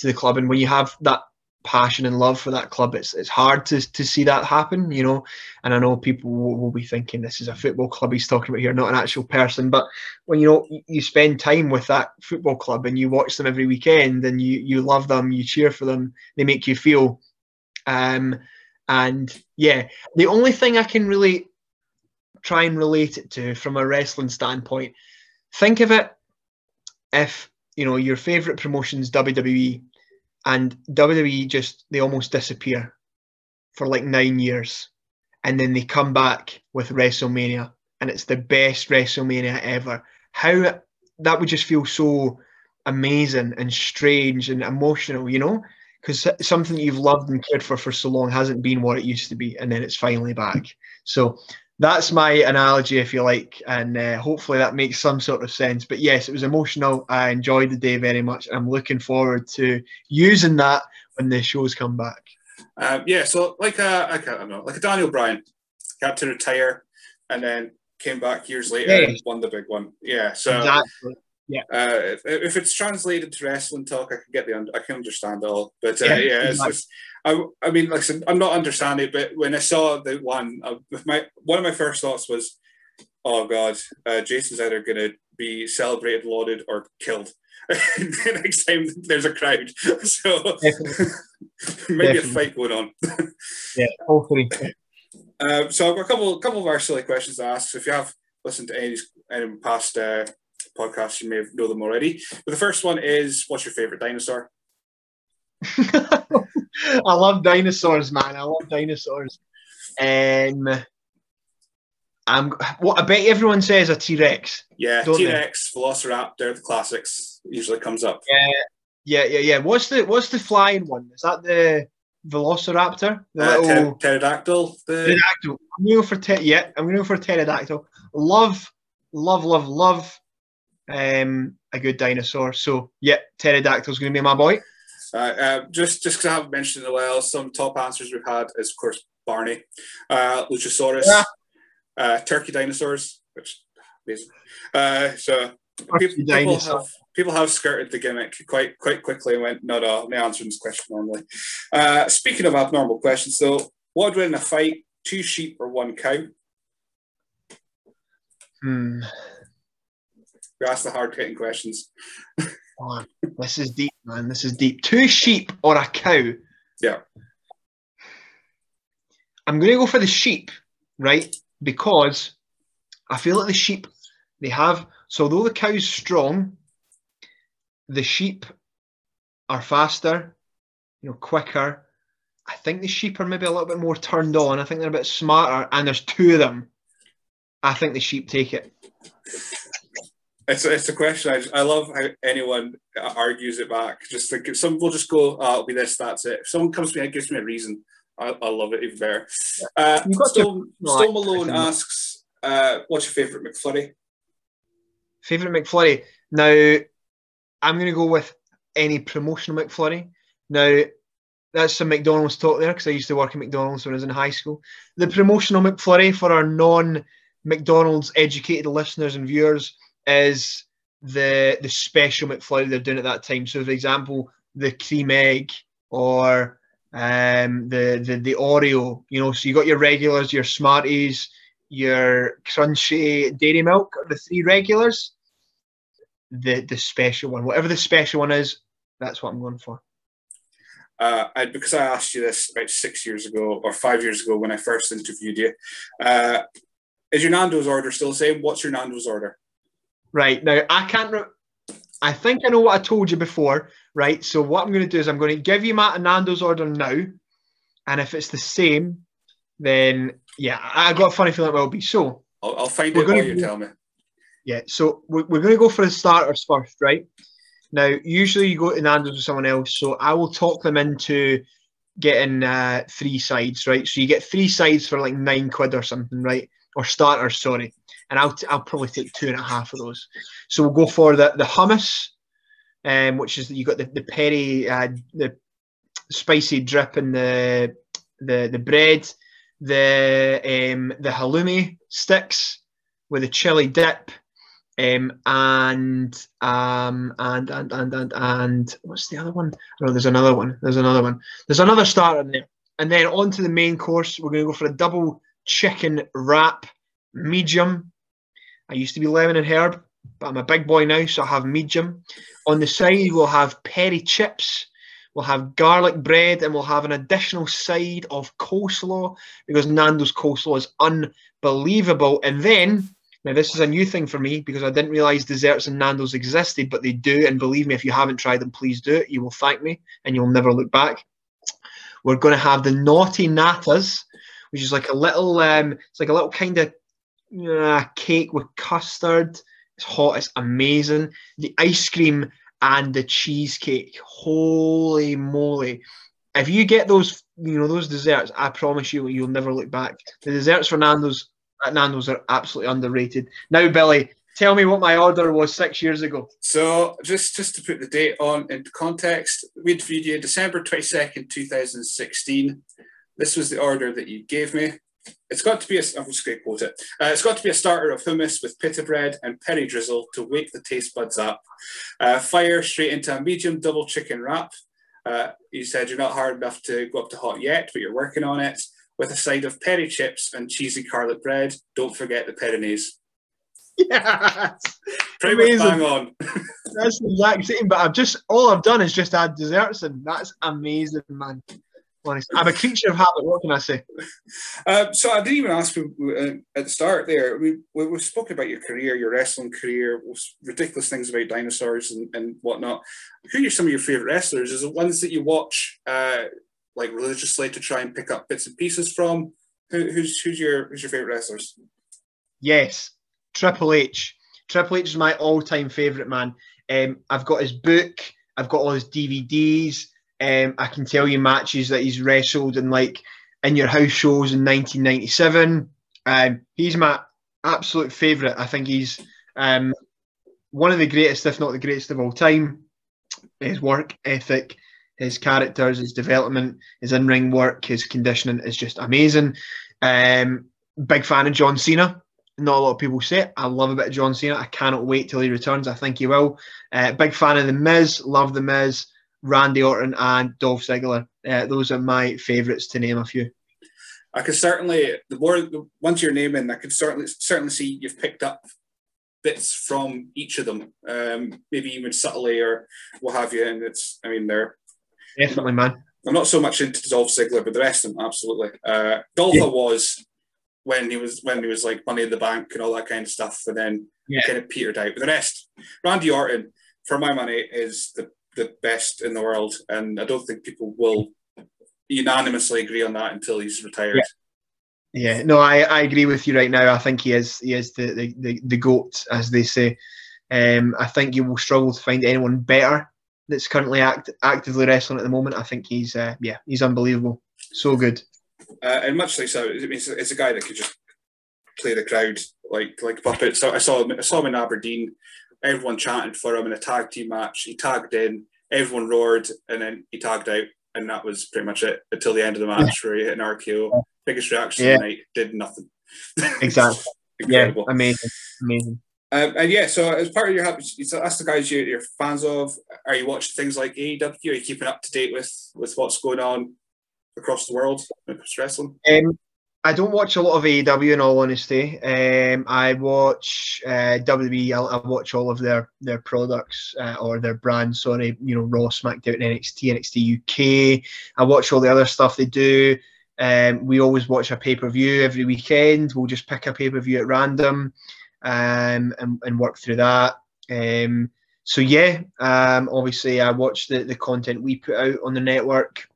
to the club, and when you have that passion and love for that club, it's it's hard to to see that happen, you know. And I know people will, will be thinking this is a football club he's talking about here, not an actual person. But when you know you spend time with that football club and you watch them every weekend, and you you love them, you cheer for them, they make you feel. Um, and yeah, the only thing I can really try and relate it to from a wrestling standpoint, think of it if, you know, your favourite promotion's W W E, and W W E just, they almost disappear for like nine years. And then they come back with WrestleMania, and it's the best WrestleMania ever. How, that would just feel so amazing and strange and emotional, you know? Because something that you've loved and cared for for so long hasn't been what it used to be, and then it's finally back. So that's my analogy, if you like, and uh, hopefully that makes some sort of sense. But yes, it was emotional. I enjoyed the day very much. I'm looking forward to using that when the shows come back. Um, yeah, so like a, I can't, I don't know, like a Daniel Bryan, had to retire and then came back years later, yeah, and won the big one. Yeah, so exactly. Yeah, uh, if, if it's translated to wrestling talk, I can get the, I can understand it all. But uh, yeah, yeah it's, it's, I, I mean, like I said, I'm not understanding it, but when I saw the one, uh, my one of my first thoughts was, oh God, uh, Jason's either going to be celebrated, lauded, or killed the next time there's a crowd. So Definitely. maybe Definitely. a fight going on. Yeah, hopefully. Um, so I've got a couple, couple of our silly questions to ask. So if you have listened to any, any past uh, podcasts, you may know them already. But the first one is, what's your favourite dinosaur? I love dinosaurs, man. I love dinosaurs. Um, I'm. What I bet everyone says a T-Rex. Yeah, T-Rex, they? Velociraptor, the classics usually comes up. Yeah, yeah, yeah, yeah. What's the What's the flying one? Is that the Velociraptor? The uh, little... ter- pterodactyl. The... Pterodactyl. I'm going for te- yeah. I'm going for pterodactyl. Love, love, love, love. Um, a good dinosaur. So yeah, pterodactyl's going to be my boy. Uh, uh, just just because I haven't mentioned it in a while, some top answers we've had is, of course, Barney, uh, Luchasaurus, yeah. uh, turkey dinosaurs, which amazing. Uh, so people, people, have, people have skirted the gimmick quite quite quickly and went, no, no, I'm not answering this question normally. Uh, speaking of abnormal questions, though, what would win in a fight, two sheep or one cow? Hmm. We asked the hard-hitting questions. Oh, this is deep, man. This is deep. Two sheep or a cow? Yeah. I'm going to go for the sheep, right? Because I feel like the sheep, they have... So although the cow's strong, the sheep are faster, you know, quicker. I think the sheep are maybe a little bit more turned on. I think they're a bit smarter. And there's two of them. I think the sheep take it. It's a, it's a question. I, just, I love how anyone argues it back. Just like some will just go, oh, it'll be this, that's it. If someone comes to me and gives me a reason, I, I love it even better. Uh, Storm, your, Storm Malone like, asks, uh, what's your favourite McFlurry? Favourite McFlurry? Now, I'm going to go with any promotional McFlurry. Now, that's some McDonald's talk there because I used to work at McDonald's when I was in high school. The promotional McFlurry for our non-McDonald's educated listeners and viewers is the the special McFlurry they're doing at that time. So, for example, the cream egg or um, the, the the Oreo. You know, so you got your regulars, your Smarties, your crunchy Dairy Milk, the three regulars. The the special one, whatever the special one is, that's what I'm going for. Uh, I, because I asked you this about six years ago or five years ago when I first interviewed you, uh, is your Nando's order still the same? What's your Nando's order? Right, now I can't, re- I think I know what I told you before, right? So what I'm going to do is I'm going to give you my Nando's order now, and if it's the same, then yeah, I got a funny feeling it will be. So I'll, I'll find it while you tell me. Yeah, so we're, we're going to go for the starters first, right? Now, usually you go to Nando's with someone else, so I will talk them into getting uh, three sides, right? So you get three sides for like nine quid or something, right? Or starters, sorry. And I'll, t- I'll probably take two and a half of those. So we'll go for the, the hummus, um, which is you got the, the peri, uh, the spicy drip and the the the bread, the um, the halloumi sticks with a chili dip, um, and um and and and and and what's the other one? Oh, there's another one. There's another one. There's another starter in there. And then on to the main course, we're going to go for a double chicken wrap, medium. I used to be lemon and herb, but I'm a big boy now, so I have medium. On the side, we'll have peri chips, we'll have garlic bread, and we'll have an additional side of coleslaw because Nando's coleslaw is unbelievable. And then, now this is a new thing for me because I didn't realise desserts in Nando's existed, but they do. And believe me, if you haven't tried them, please do it. You will thank me and you'll never look back. We're going to have the naughty nattas, which is like a little, um, it's like a little kind of Uh, cake with custard. It's hot, it's amazing. The ice cream and the cheesecake. Holy moly. If you get those, you know, those desserts, I promise you, you'll never look back. The desserts for Nando's at Nando's are absolutely underrated. Now, Billy, tell me what my order was six years ago. So, just, just to put the date on into context, we interviewed you December twenty-second, twenty sixteen. This was the order that you gave me. It's got to be a, I'm just going to quote it. Uh, it's got to be a starter of hummus with pita bread and peri drizzle to wake the taste buds up. Uh, fire straight into a medium double chicken wrap. Uh, you said you're not hard enough to go up to hot yet, but you're working on it. With a side of peri chips and cheesy garlic bread. Don't forget the peri-naise. Yes. Pretty much bang on. That's the exact same, but I've just, all I've done is just add desserts, and that's amazing, man. Honestly, I'm a creature of habit. What can I say? Uh, so I didn't even ask you, uh, at the start there. We we, we spoke about your career, your wrestling career, ridiculous things about dinosaurs and, and whatnot. Who are some of your favourite wrestlers? Is it ones that you watch uh, like religiously to try and pick up bits and pieces from? Who, who's who's your who's your favourite wrestlers? Yes, Triple H. Triple H is my all-time favourite, man. Um, I've got his book. I've got all his D V Ds. Um, I can tell you matches that he's wrestled in, like, in your house shows in nineteen ninety-seven. Um, he's my absolute favourite. I think he's um, one of the greatest, if not the greatest of all time. His work ethic, his characters, his development, his in-ring work, his conditioning is just amazing. Um, big fan of John Cena. Not a lot of people say it. I love a bit of John Cena. I cannot wait till he returns. I think he will. Uh, big fan of The Miz. Love The Miz. Randy Orton and Dolph Ziggler. Uh, those are my favourites, to name a few. I could certainly, the more the, once you're naming, I could certainly certainly see you've picked up bits from each of them, um, maybe even subtly or what have you. And it's, I mean, they're definitely, man. I'm not so much into Dolph Ziggler, but the rest of them, absolutely. Uh, Dolph yeah. was when he was when he was like Money in the Bank and all that kind of stuff, and then yeah. kind of petered out. But the rest, Randy Orton, for my money, is the the best in the world, and I don't think people will unanimously agree on that until he's retired. Yeah, yeah. No, I, I agree with you right now. I think he is he is the, the, the, the GOAT, as they say. Um, I think you will struggle to find anyone better that's currently act, actively wrestling at the moment. I think he's, uh, yeah, he's unbelievable. So good. Uh, and much like so, it's, it's a guy that could just play the crowd like like puppet. So I saw him, I saw him in Aberdeen. Everyone chanted for him in a tag team match. He tagged in, everyone roared, and then he tagged out, and that was pretty much it until the end of the match yeah. where he hit an R K O. Yeah. Biggest reaction yeah. of the night, did nothing. Exactly. Incredible. Yeah, amazing, amazing. Um, and yeah, so as part of your habits, that's the guys you're, you're fans of. Are you watching things like A E W? Are you keeping up to date with with what's going on across the world across wrestling? Um, I don't watch a lot of A E W, in all honesty. Um, I watch uh, W W E. I, I watch all of their their products uh, or their brands. Sorry, you know, Raw, SmackDown, N X T, N X T U K. I watch all the other stuff they do. Um, we always watch a pay per view every weekend. We'll just pick a pay per view at random, um, and and work through that. Um, so yeah, um, obviously I watch the the content we put out on the network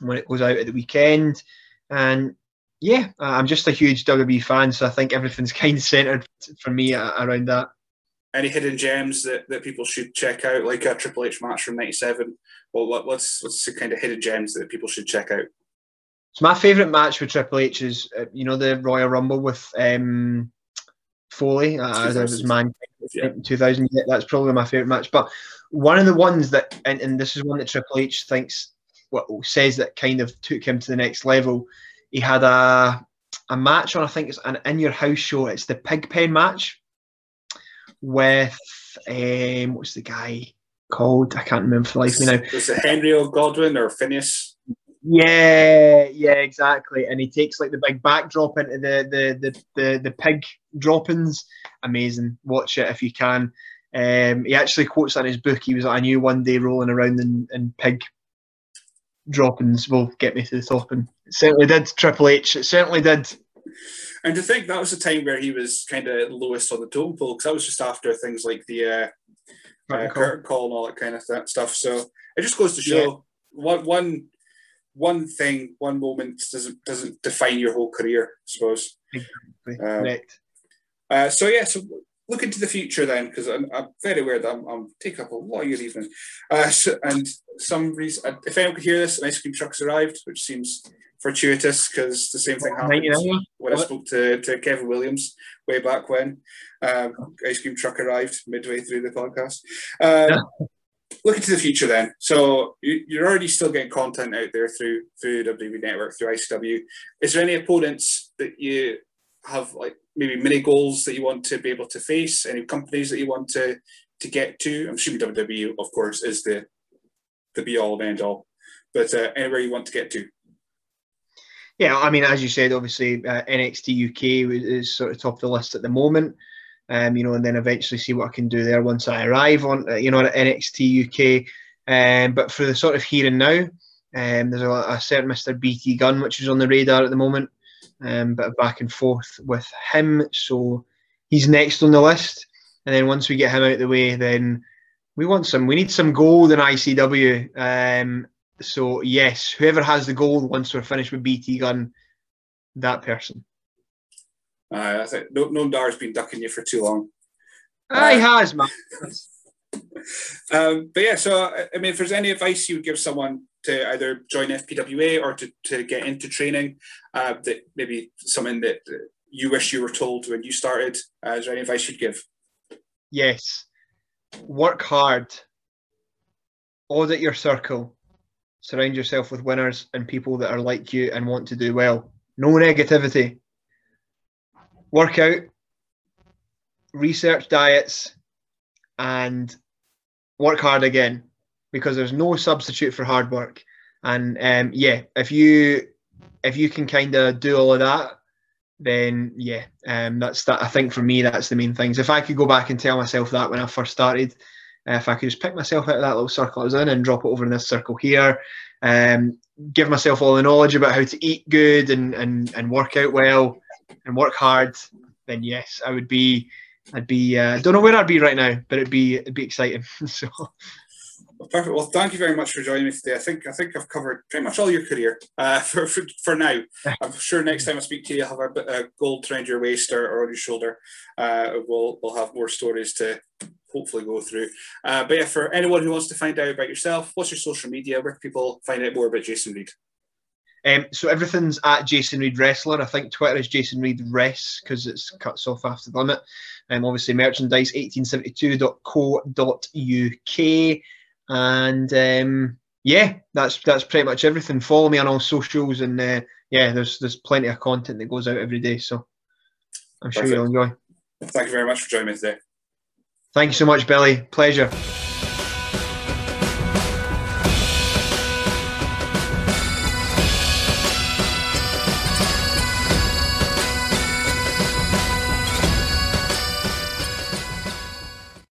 when it goes out at the weekend, and. Yeah, I'm just a huge W W E fan, so I think everything's kind of centred for me around that. Any hidden gems that, that people should check out, like a Triple H match from ninety-seven? Well, what, what's what's the kind of hidden gems that people should check out? So my favourite match with Triple H is, uh, you know, the Royal Rumble with um, Foley. Uh, as I was man yeah. two thousand. Yeah, that's probably my favourite match. But one of the ones that, and, and this is one that Triple H thinks, well, says that kind of took him to the next level. He had a a match on, I think it's an In Your House show. It's the Pigpen match with um, what's the guy called? I can't remember for life me now. Was it Henry O. Godwin or Phineas? Yeah, yeah, exactly. And he takes like the big backdrop into the the the the, the pig droppings. Amazing. Watch it if you can. Um, he actually quotes that in his book. He was like, "I knew one day rolling around in, in pig droppings will get me to the top," and it certainly did. Triple H, it certainly did. And to think that was the time where he was kind of lowest on the totem pole, because that was just after things like the uh, uh, curtain call and all that kind of th stuff. So it just goes to show yeah. one, one, one thing, one moment doesn't doesn't define your whole career, I suppose. Exactly. Um, Correct. Uh, so yeah, so look into the future then, because I'm, I'm very aware that I'm, I'm take up a lot of your evening. Uh, so, and some reason, if anyone could hear this, an ice cream truck's arrived, which seems fortuitous because the same thing happened ninety-nine when what? I spoke to, to Kevin Williams way back when. Um, ice cream truck arrived midway through the podcast. Um, yeah. Look into the future then. So you, you're already still getting content out there through through W W E Network, through I C W. Is there any opponents that you have, like, maybe mini goals that you want to be able to face, any companies that you want to to get to? I'm assuming W W E, of course, is the the be all and end all, but uh, anywhere you want to get to. Yeah, I mean, as you said, obviously uh, N X T U K is sort of top of the list at the moment. um, you know, and then eventually see what I can do there once I arrive on, you know, at N X T U K. Um, but for the sort of here and now, um, there's a, a certain Mister B T Gunn, which is on the radar at the moment, um, but back and forth with him. So he's next on the list. And then once we get him out of the way, then we want some, we need some gold in I C W. Um, so yes, whoever has the gold once we're finished with B T Gunn, that person. Uh, I think no, no Dar's been ducking you for too long. Uh, he has, man. um, but yeah, so I mean, if there's any advice you would give someone to either join F P W A or to, to get into training, uh, that maybe something that you wish you were told when you started, uh, is there any advice you'd give? Yes. Work hard. Audit your circle. Surround yourself with winners and people that are like you and want to do well. No negativity. Work out, research diets, and work hard again, because there's no substitute for hard work. And um, yeah, if you if you can kind of do all of that, then yeah, um, that's that. I think for me, that's the main things. If I could go back and tell myself that when I first started, uh, if I could just pick myself out of that little circle I was in and drop it over in this circle here, um, give myself all the knowledge about how to eat good and and and work out well and work hard, then yes, I would be. I'd be. I uh, don't know where I'd be right now, but it'd be it'd be exciting. So. Well, perfect. Well, thank you very much for joining me today. I think I think I've covered pretty much all your career uh, for, for for now. I'm sure next time I speak to you, you'll have a bit of gold around your waist or, or on your shoulder. Uh, we'll we'll have more stories to hopefully go through. Uh, but yeah, for anyone who wants to find out about yourself, what's your social media? Where can people find out more about Jason Reed? Um, so everything's at Jason Reed Wrestler. I think Twitter is Jason Reed Res because it's cuts off after the limit. Um, obviously merchandise eighteen seventy-two dot co dot U K, and um, yeah, that's that's pretty much everything. Follow me on all socials, and uh, yeah, there's there's plenty of content that goes out every day. So I'm sure Perfect. You'll enjoy. Thank you very much for joining me today. Thank you so much, Billy. Pleasure.